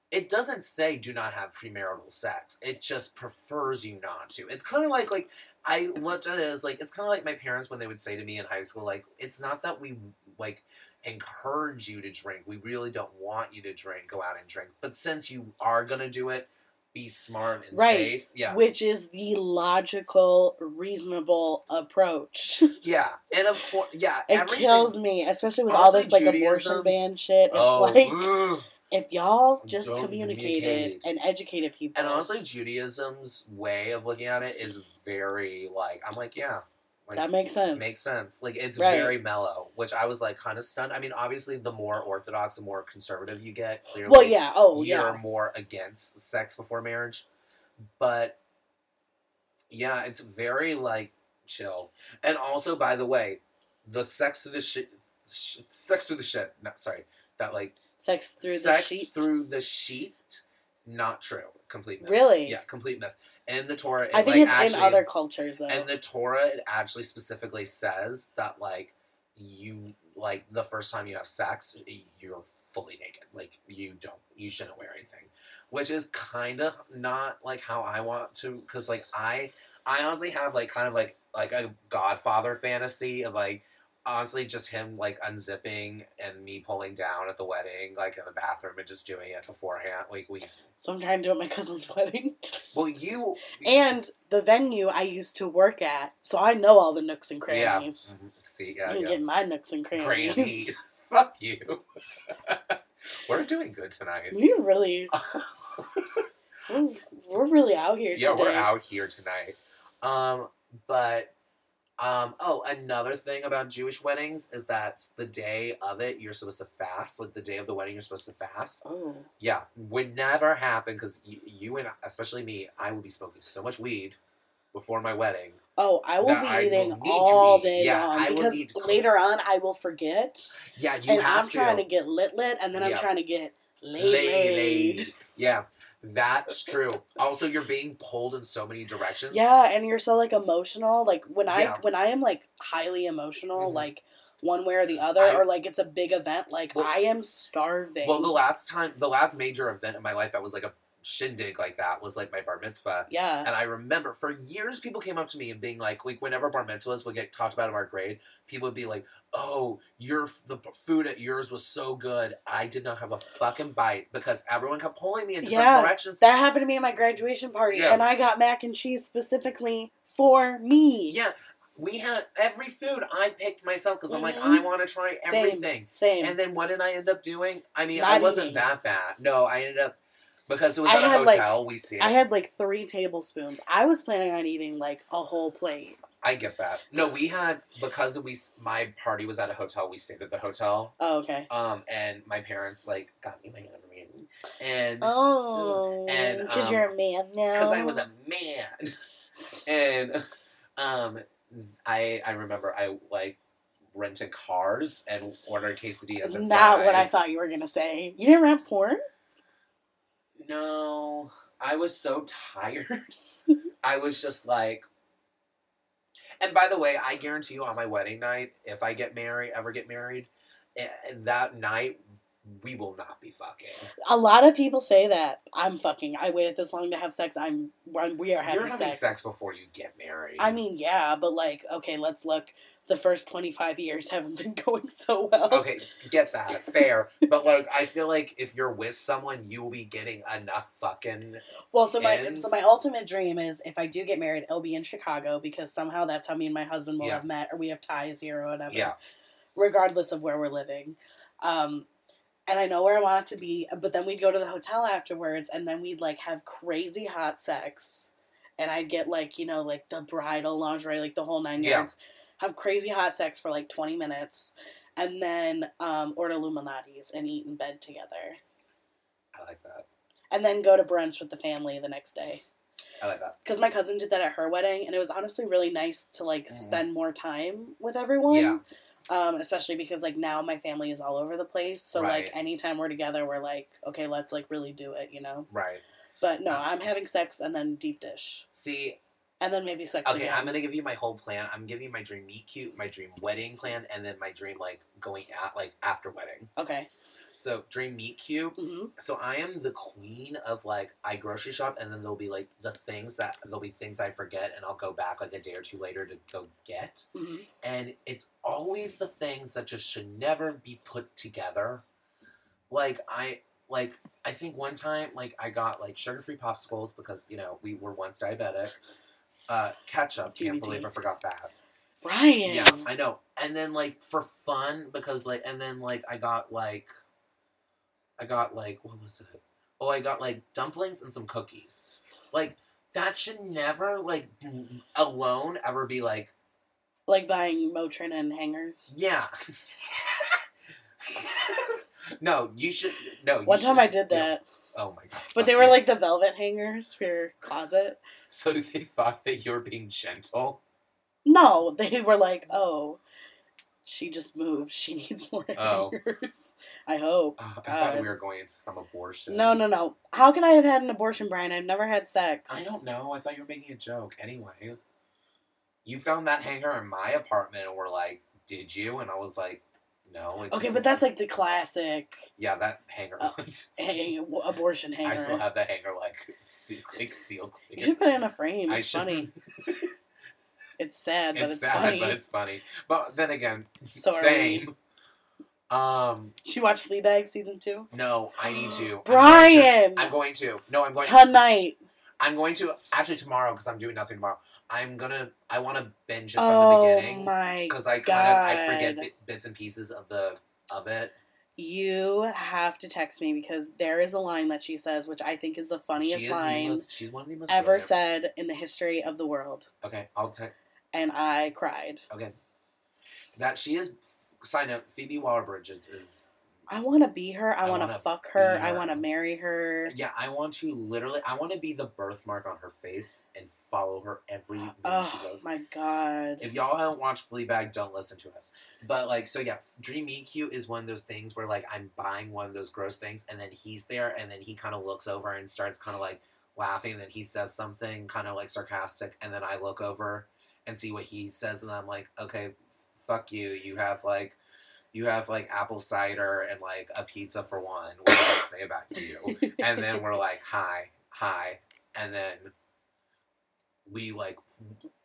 it doesn't say do not have premarital sex. It just prefers you not to. It's kind of like, like, I looked at it as, like, it's kind of like my parents when they would say to me in high school, like, it's not that we... like, encourage you to drink. We really don't want you to drink. Go out and drink. But since you are going to do it, be smart and right. safe. Yeah. Which is the logical, reasonable approach. Yeah. And of course, yeah. It kills me, especially with all this, like, abortion ban shit. It's oh, like, ugh. if y'all just don't communicated communicate. and educated people. And honestly, Judaism's way of looking at it is very, like, I'm like, yeah. Like, that makes sense. Makes sense. Like, it's right. very mellow, which I was, like, kind of stunned. I mean, obviously, the more orthodox, the more conservative you get, clearly. Well, yeah. Oh, you're yeah. more against sex before marriage. But, yeah, it's very, like, chill. And also, by the way, the sex through the shit... Sh- sex through the shit. No, sorry. That, like... Sex through sex the sheet? Sex through the sheet. Not true. Complete myth. Really? Yeah, complete myth. And the Torah... I think like, it's actually, in other cultures, though. And the Torah, it actually specifically says that, like, you, like, the first time you have sex, you're fully naked. Like, you don't, you shouldn't wear anything. Which is kind of not, like, how I want to, because, like, I, I honestly have, like, kind of, like, like, a Godfather fantasy of, like, honestly, just him, like, unzipping and me pulling down at the wedding, like, in the bathroom and just doing it beforehand. Like, we... So I'm trying to do at my cousin's wedding. Well, you... And the venue I used to work at, so I know all the nooks and crannies. Yeah. See, yeah, I'm yeah. getting my nooks and crannies. Crannies. Fuck you. We're doing good tonight. We really... we're, we're really out here yeah, today. Yeah, we're out here tonight. Um, but... Um, oh, another thing about Jewish weddings is that the day of it, you're supposed to fast. Like, the day of the wedding, you're supposed to fast. Oh. Yeah. Would never happen, because you, you and, especially me, I will be smoking so much weed before my wedding. Oh, I will be I eating will all eat. day yeah, long, I because later on, I will forget. Yeah, you and have I'm to. And I'm trying to get lit lit, and then yeah. I'm trying to get laid. Laid. laid. Yeah. That's true. Also, you're being pulled in so many directions. Yeah, and you're so, like, emotional. Like, when I, yeah. when I am, like, highly emotional, mm-hmm. like, one way or the other, I, or, like, it's a big event, like, well, I am starving. Well, the last time, the last major event in my life that was, like, a shindig like that was, like, my bar mitzvah. Yeah. And I remember, for years, people came up to me and being, like, like, whenever bar mitzvahs would get talked about in our grade, people would be, like, oh, your the food at yours was so good. I did not have a fucking bite because everyone kept pulling me in different yeah, directions. That happened to me at my graduation party, yeah. and I got mac and cheese specifically for me. Yeah, we had every food I picked myself because mm-hmm. I'm like, I want to try everything. Same, same. And then what did I end up doing? I mean, not I wasn't eating. that bad. No, I ended up because it was I at a hotel. Like, we see. It. I had like three tablespoons. I was planning on eating like a whole plate. I get that. No, we had, because we, my party was at a hotel, we stayed at the hotel. Oh, okay. Um, and my parents, like, got me my underwear. And, oh. And, um. Because you're a man now. Because I was a man. And, um, I, I remember I, like, rented cars and ordered quesadillas and Not fries. What I thought you were going to say. You didn't rent porn? No. I was so tired. I was just like... And by the way, I guarantee you on my wedding night, if I get married, ever get married, that night, we will not be fucking. A lot of people say that. I'm fucking. I waited this long to have sex. I'm, I'm we are having You're sex. You're having sex before you get married. I mean, yeah, but like, okay, let's look. The first twenty-five years haven't been going so well. Okay, get that. Fair. But, like, I feel like if you're with someone, you will be getting enough fucking Well, so ends. my so my ultimate dream is if I do get married, it'll be in Chicago because somehow that's how me and my husband will yeah. have met, or we have ties here or whatever. Yeah. Regardless of where we're living. Um, and I know where I want it to be, but then we'd go to the hotel afterwards, and then we'd, like, have crazy hot sex. And I'd get, like, you know, like, the bridal lingerie, like, the whole nine yeah. yards. Have crazy hot sex for like twenty minutes, and then um, order Illuminati's and eat in bed together. I like that. And then go to brunch with the family the next day. I like that. Because my cousin did that at her wedding, and it was honestly really nice to like mm-hmm. spend more time with everyone. Yeah. Um, especially because like now my family is all over the place, so right. like anytime we're together, we're like, okay, let's like really do it, you know? Right. But no, um, I'm having sex and then deep dish. See. And then maybe sex Okay, again. I'm going to give you my whole plan. I'm giving you my dream meet cute, my dream wedding plan, and then my dream, like, going at, like, after wedding. Okay. So, dream meet cute. Mm-hmm. So, I am the queen of, like, I grocery shop, and then there'll be, like, the things that, there'll be things I forget, and I'll go back, like, a day or two later to go get. Mm-hmm. And it's always the things that just should never be put together. Like, I... Like, I think one time, like, I got, like, sugar-free popsicles because, you know, we were once diabetic. Uh, ketchup. T B T. Can't believe I forgot that. Brian. Yeah, I know. And then, like, for fun, because, like, and then, like, I got, like, I got, like, what was it? Oh, I got, like, dumplings and some cookies. Like, that should never, like, alone ever be, like... Like buying Motrin and hangers? Yeah. No, you should... No, One you time should, I did that. No. Oh my god. But okay. They were like the velvet hangers for your closet. So they thought that you were being gentle? No, they were like, oh, she just moved. She needs more oh. hangers. I hope. Oh, I thought we were going into some abortion. No, no, no. How could I have had an abortion, Brian? I've never had sex. I don't know. I thought you were making a joke. Anyway, you found that hanger in my apartment and were like, did you? And I was like, no. It okay, but that's like the classic. Yeah, that hanger. Uh, hang, abortion hanger. I still have that hanger like seal, like seal clear. You should put it in a frame. It's I funny. It's sad, but it's, it's sad, funny. But it's funny. But then again, Sorry. same. Um, Did you watch Fleabag season two? No, I need to. Brian! I'm going to. I'm going to. No, I'm going to. Tonight. I'm going to. Actually, tomorrow, because I'm doing nothing tomorrow. I'm gonna, I want to binge it from oh the beginning. Oh my Because I kind of, I forget b- bits and pieces of the, of it. You have to text me because there is a line that she says, which I think is the funniest she is line the most, she's one of the most ever brilliant. said in the history of the world. Okay, I'll text. And I cried. Okay. That she is, sign up, Phoebe Waller-Bridge is I want to be her. I, I want to fuck her. her. I want to marry her. Yeah, I want to literally, I want to be the birthmark on her face and follow her everywhere oh, she goes. Oh my God. If y'all haven't watched Fleabag, don't listen to us. But like, so yeah, Dream E Q is one of those things where like I'm buying one of those gross things and then he's there and then he kind of looks over and starts kind of like laughing and then he says something kind of like sarcastic and then I look over and see what he says and I'm like, okay, fuck you. You have like, You have, like, apple cider and, like, a pizza for one. What does that say about you? And then we're like, hi, hi. And then we, like,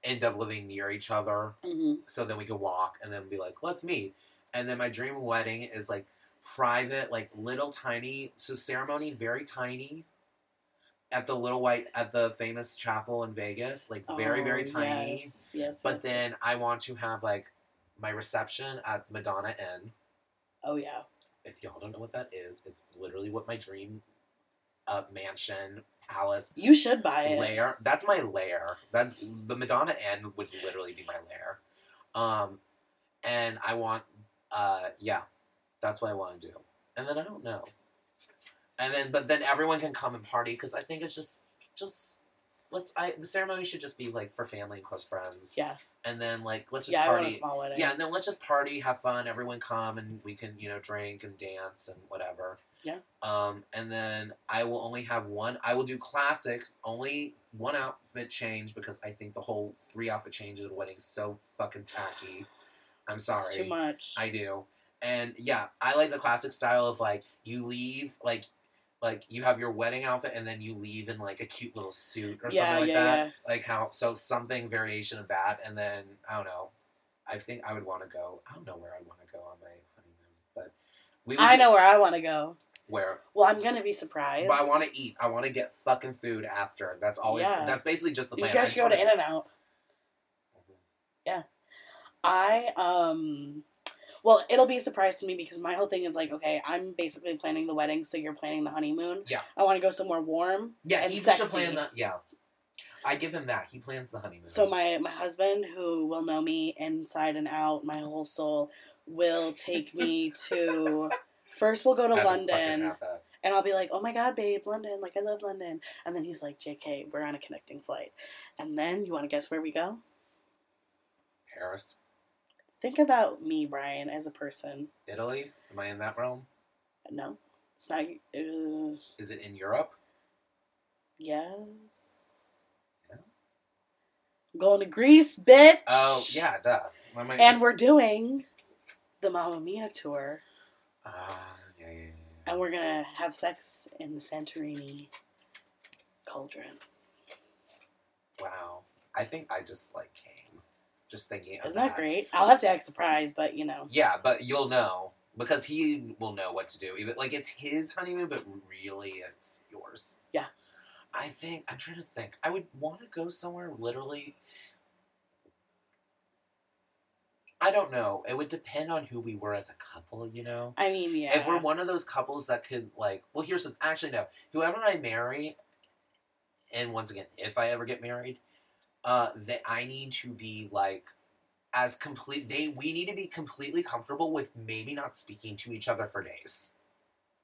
end up living near each other. Mm-hmm. So then we can walk and then be like, let's meet. And then my dream wedding is, like, private, like, little tiny. So ceremony, very tiny. At the Little White, at the famous chapel in Vegas. Like, very, oh, very tiny. Yes, yes, but yes, then yes. I want to have, like, my reception at Madonna Inn. Oh, yeah. If y'all don't know what that is, it's literally what my dream uh, mansion, palace. You should buy it. Lair. That's my lair. That's, the Madonna Inn would literally be my lair. Um, and I want, uh, yeah, that's what I want to do. And then I don't know. And then, but then everyone can come and party because I think it's just, just... Let's. I the ceremony should just be like for family and close friends. Yeah. And then like let's just yeah, party. I want a small wedding. Yeah, and then let's just party, have fun. Everyone come and we can you know drink and dance and whatever. Yeah. Um, and then I will only have one. I will do classics. Only one outfit change because I think the whole three outfit changes at a wedding is so fucking tacky. I'm sorry. It's too much. I do. And yeah, I like the classic style of like you leave like. Like, you have your wedding outfit, and then you leave in, like, a cute little suit or yeah, something like yeah, that. Yeah. Like, how, so something, variation of that, and then, I don't know, I think I would want to go, I don't know where I want to go on my honeymoon, but we would I do, know where I want to go. Where? Well, I'm going to be surprised. But I want to eat. I want to get fucking food after. That's always, yeah. that's basically just the plan. You guys should go to In-N-Out. Mm-hmm. Yeah. I, um... Well, it'll be a surprise to me because my whole thing is like, okay, I'm basically planning the wedding, so you're planning the honeymoon. Yeah. I want to go somewhere warm yeah, and sexy. Yeah, he should plan the, yeah. I give him that. He plans the honeymoon. So my, my husband, who will know me inside and out, my whole soul, will take me to, first we'll go to London. And I'll be like, oh my God, babe, London. Like, I love London. And then he's like, J K, we're on a connecting flight. And then, you want to guess where we go? Paris. Think about me, Brian, as a person. Italy? Am I in that realm? No. It's not... Uh, Is it in Europe? Yes. Yeah. I'm going to Greece, bitch! Oh, yeah, duh. Am I... And we're doing the Mamma Mia tour. Ah, uh, yeah, yeah, yeah. And we're going to have sex in the Santorini cauldron. Wow. I think I just, like, came. Just thinking of Isn't that, that great? I'll have to act surprised, but you know. Yeah, but you'll know because he will know what to do. Even like it's his honeymoon, but really it's yours. Yeah. I think I'm trying to think. I would want to go somewhere literally. I don't know. It would depend on who we were as a couple, you know. I mean, yeah. If we're one of those couples that could like, well, here's the, actually no. Whoever I marry, and once again, if I ever get married. Uh, that I need to be, like, as complete... They We need to be completely comfortable with maybe not speaking to each other for days.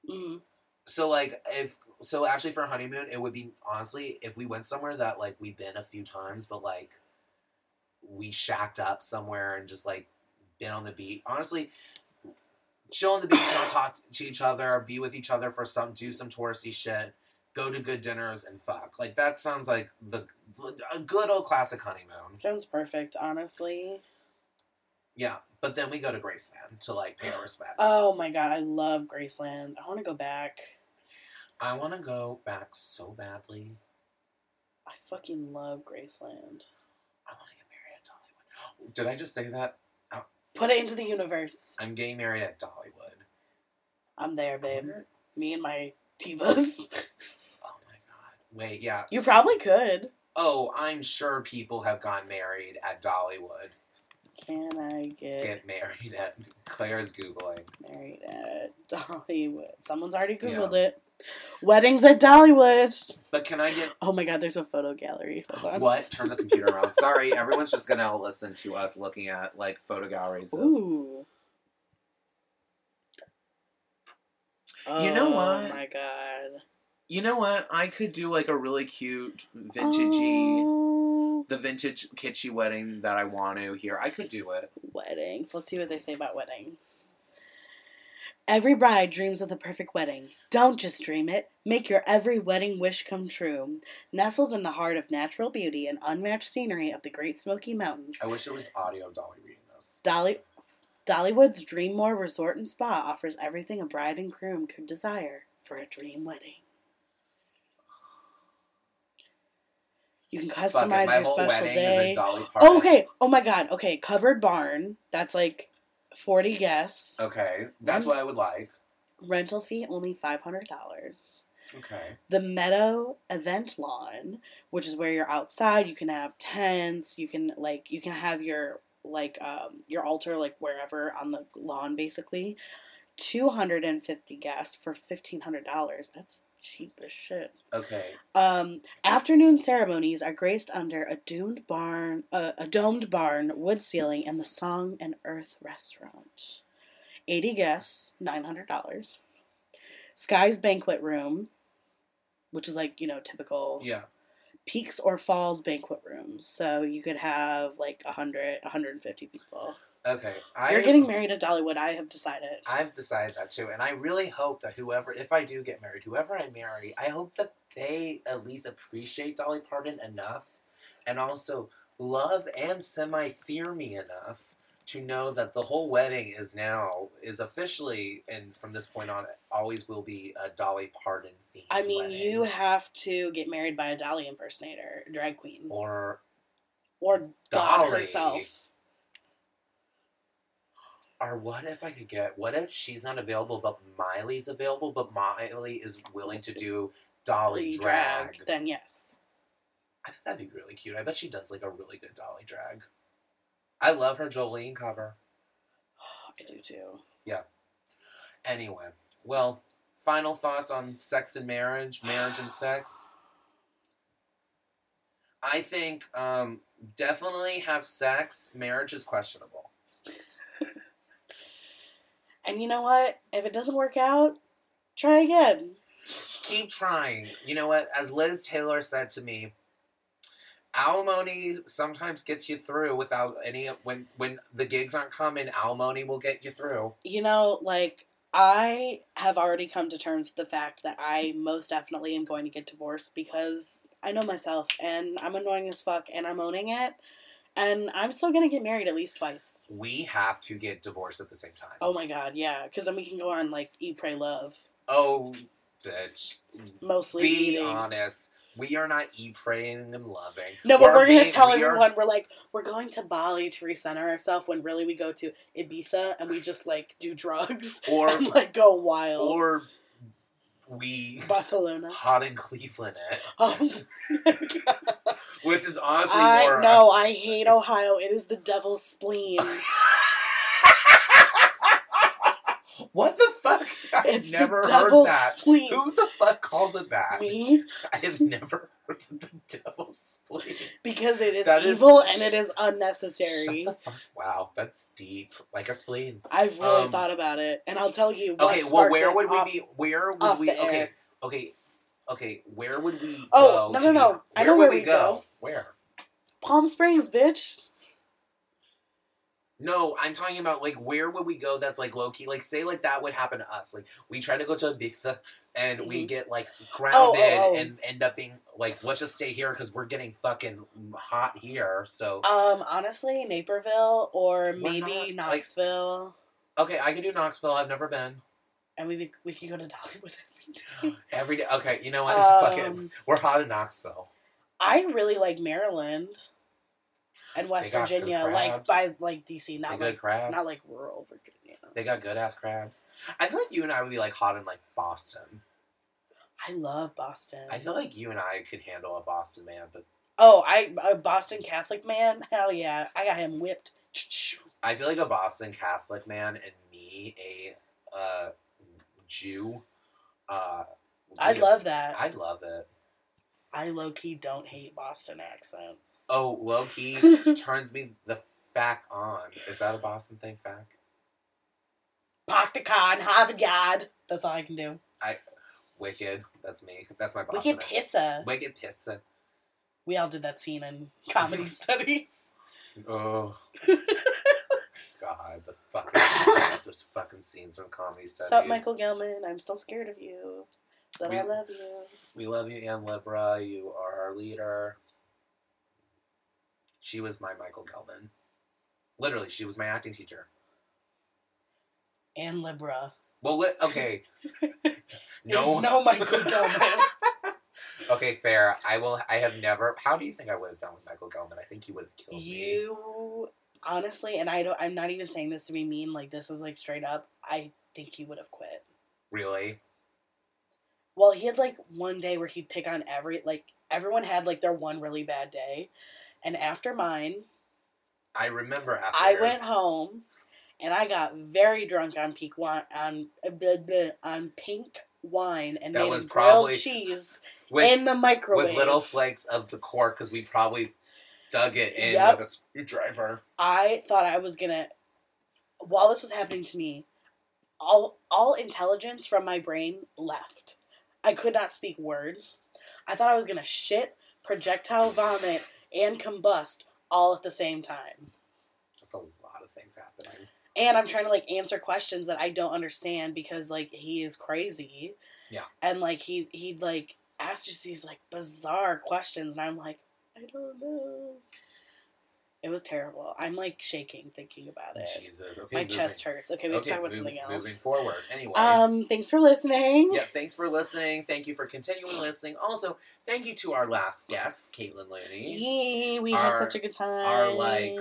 Mm-hmm. So, like, if... So, actually, for a honeymoon, it would be, honestly, if we went somewhere that, like, we've been a few times, but, like, we shacked up somewhere and just, like, been on the beach. Honestly, chill on the beach, don't talk to each other, be with each other for some... Do some touristy shit. Go to good dinners and fuck. Like, that sounds like the a good old classic honeymoon. Sounds perfect, honestly. Yeah, but then we go to Graceland to, like, pay our respects. Oh, my God. I love Graceland. I want to go back. I want to go back so badly. I fucking love Graceland. I want to get married at Dollywood. Did I just say that? Oh. Put it into the universe. I'm getting married at Dollywood. I'm there, babe. I'm... Me and my divas. Wait, yeah. You probably could. Oh, I'm sure people have gotten married at Dollywood. Can I get... Get married at... Claire's Googling. Married at Dollywood. Someone's already Googled yeah. it. Weddings at Dollywood. But can I get... Oh my God, there's a photo gallery. Hold on. What? Turn the computer around. Sorry, everyone's just going to listen to us looking at, like, photo galleries. Of... Ooh. Oh, you know what? Oh my god. You know what? I could do like a really cute vintagey, oh. the vintage kitschy wedding that I want to here. I could do it. Weddings. Let's see what they say about weddings. Every bride dreams of the perfect wedding. Don't just dream it. Make your every wedding wish come true. Nestled in the heart of natural beauty and unmatched scenery of the Great Smoky Mountains. I wish it was audio Dolly reading this. Dolly, Dollywood's Dreammore Resort and Spa offers everything a bride and groom could desire for a dream wedding. You can customize your special day. Oh, okay. Oh my god. Okay. Covered barn. That's like forty guests. Okay. That's what I would like. Rental fee only five hundred dollars. Okay. The Meadow Event Lawn, which is where you're outside. You can have tents. You can like you can have your like um your altar like wherever on the lawn basically. two hundred fifty guests for fifteen hundred dollars. That's cheap as shit. Okay. Um, afternoon ceremonies are graced under a domed barn, uh, a domed barn, wood ceiling, and the Song and Earth restaurant. eighty guests, nine hundred dollars. Sky's banquet room, which is like, you know, typical. Yeah. Peaks or falls banquet rooms. So you could have like one hundred, one hundred fifty people. Okay. I, You're getting married at Dollywood, I have decided. I've decided that too, and I really hope that whoever, if I do get married, whoever I marry, I hope that they at least appreciate Dolly Parton enough, and also love and semi-fear me enough to know that the whole wedding is now, is officially, and from this point on, always will be a Dolly Parton themed I mean, wedding. You have to get married by a Dolly impersonator, drag queen. Or... Or Dolly herself. Or what if I could get, what if she's not available, but Miley's available, but Miley is willing to do Dolly drag. drag? Then yes. I think that'd be really cute. I bet she does like a really good Dolly drag. I love her Jolene cover. Oh, I do too. Yeah. Anyway, well, final thoughts on sex and marriage, marriage and sex. I think um, definitely have sex. Marriage is questionable. And you know what? If it doesn't work out, try again. Keep trying. You know what? As Liz Taylor said to me, alimony sometimes gets you through without any... When, when the gigs aren't coming, alimony will get you through. You know, like, I have already come to terms with the fact that I most definitely am going to get divorced because I know myself, and I'm annoying as fuck, and I'm owning it. And I'm still going to get married at least twice. We have to get divorced at the same time. Oh my god, yeah. Because then we can go on, like, Eat, Pray, Love. Oh, bitch. Mostly Be eating. honest. We are not eat, praying, and loving. No, but we're, we're going to tell we everyone, are... we're like, we're going to Bali to recenter ourselves when really we go to Ibiza and we just, like, do drugs or, and, like, go wild. Or we... Barcelona. Hot in Cleveland. Oh, my god. Which is honestly I, more... No, I hate Ohio. It is the devil's spleen. What the fuck? I've never heard that. Spleen. Who the fuck calls it that? Me? I have never heard of the devil's spleen. Because it is that evil is, and it is unnecessary. Shut the fuck. Wow, that's deep. Like a spleen. I've really um, thought about it. And I'll tell you what. Okay, well, where would off, we be... Where would we... Okay, air. okay. Okay, where would we oh, go? Oh, no, no, no. Where I know where we go? go. Where? Palm Springs, bitch. No, I'm talking about, like, where would we go that's, like, low-key? Like, say, like, that would happen to us. Like, we try to go to Ibiza, and mm-hmm. we get, like, grounded oh, oh, oh. and end up being, like, let's just stay here because we're getting fucking hot here, so. Um, honestly, Naperville or maybe not, Knoxville. Like, okay, I could do Knoxville. I've never been. And we we could go to Dollywood every day. Every day. Okay, you know what? Um, Fuck it. We're hot in Knoxville. I really like Maryland and West Virginia, like by like D C, not like crabs. Not like rural Virginia. They got good ass crabs. I feel like you and I would be like hot in like Boston. I love Boston. I feel like you and I could handle a Boston man, but oh, I a Boston Catholic man? Hell yeah, I got him whipped. I feel like a Boston Catholic man and me a uh. Jew. Uh, I'd love that. I'd love it. I low-key don't hate Boston accents. Oh, low-key turns me the fact on. Is that a Boston thing, fact? park the car in Harvard Yard. That's all I can do. I, Wicked. That's me. That's my boss. Wicked pisser. Wicked pisser. We all did that scene in comedy studies. Oh. God, the fucking those fucking scenes from comedy studies. Sup, Michael Gelman? I'm still scared of you, but we, I love you. We love you, Ann Libra. You are our leader. She was my Michael Gelman. Literally, she was my acting teacher. Ann Libra. Well, li- okay. no, is no Michael Gelman. Okay, fair. I will. I have never. How do you think I would have done with Michael Gelman? I think he would have killed me. You. Honestly, and I don't, I'm not even saying this to be mean, like, this is, like, straight up, I think he would have quit. Really? Well, he had, like, one day where he'd pick on every, like, everyone had, like, their one really bad day, and after mine... I remember after I yours. Went home, and I got very drunk on peak wine, on, blah, blah, on pink wine, and that made was probably, grilled cheese with, in the microwave. With little flakes of the cork, because we probably... Dug it in yep. with a screwdriver. I thought I was gonna. While this was happening to me, all all intelligence from my brain left. I could not speak words. I thought I was gonna shit, projectile vomit, and combust all at the same time. That's a lot of things happening. And I'm trying to like answer questions that I don't understand because like he is crazy. Yeah. And like he he like asked just these like bizarre questions, and I'm like. I don't know. It was terrible. I'm like shaking thinking about it. Jesus. Okay, My moving. chest hurts. Okay, we have okay, to talk about move, something else. Moving forward. Anyway. Um, thanks for listening. Yeah, thanks for listening. Thank you for continuing listening. Also, thank you to our last guest, Caitlin Looney. Yay, we our, had such a good time. Our like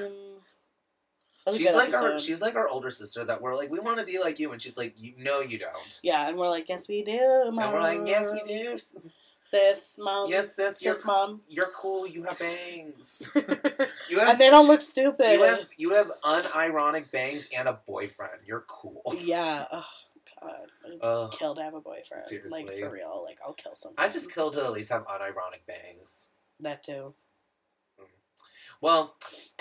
She's like episode. our she's like our older sister that we're like, we want to be like you, and she's like, you no you don't. Yeah, and we're like, yes we do, Mom. And we're like, yes we do. Sis, mom. Yes, sis. Sis, you're, mom. You're cool. You have bangs. you have, and they don't look stupid. You have you have unironic bangs and a boyfriend. You're cool. Yeah. Oh, God. I'd uh, kill to have a boyfriend. Seriously. Like, for real. Like, I'll kill someone. I just kill to at least have unironic bangs. That, too. Well,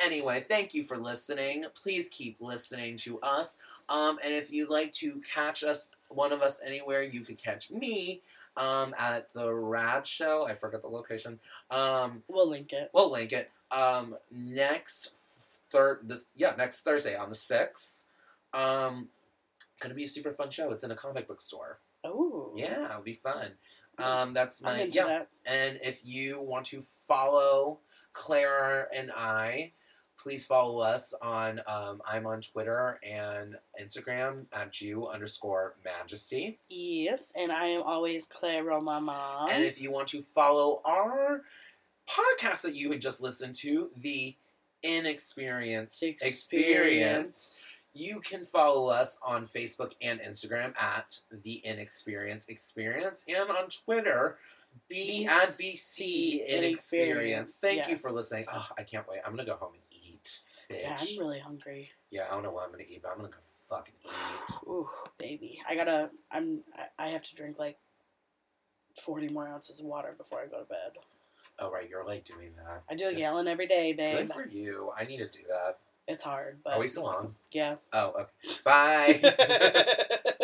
anyway, thank you for listening. Please keep listening to us. Um, and if you'd like to catch us, one of us anywhere, you could catch me. Um, at the Rad Show, I forgot the location. Um, we'll link it. We'll link it. Um, next thir- this, yeah, next Thursday on the sixth. Um, gonna be a super fun show. It's in a comic book store. Oh, yeah, it'll be fun. Um, that's my I'm into yeah. That. And if you want to follow Clara and I, please follow us on. Um, I'm on Twitter and Instagram at Jew underscore Majesty. Yes, and I am always Clara Roma Mom. And if you want to follow our podcast that you had just listened to, the Inexperienced Experience, Experience, you can follow us on Facebook and Instagram at the Inexperienced Experience, and on Twitter. B and B C Inexperience. Thank yes. you for listening. Oh, I can't wait. I'm gonna go home and eat, bitch. Yeah, I'm really hungry. Yeah, I don't know what I'm gonna eat, but I'm gonna go fucking eat. Ooh, baby. I gotta. I'm. I have to drink like forty more ounces of water before I go to bed. Oh right, you're like doing that. I do a gallon every day, babe. Good for you. I need to do that. It's hard, but are we still on? Yeah. Oh, okay. Bye.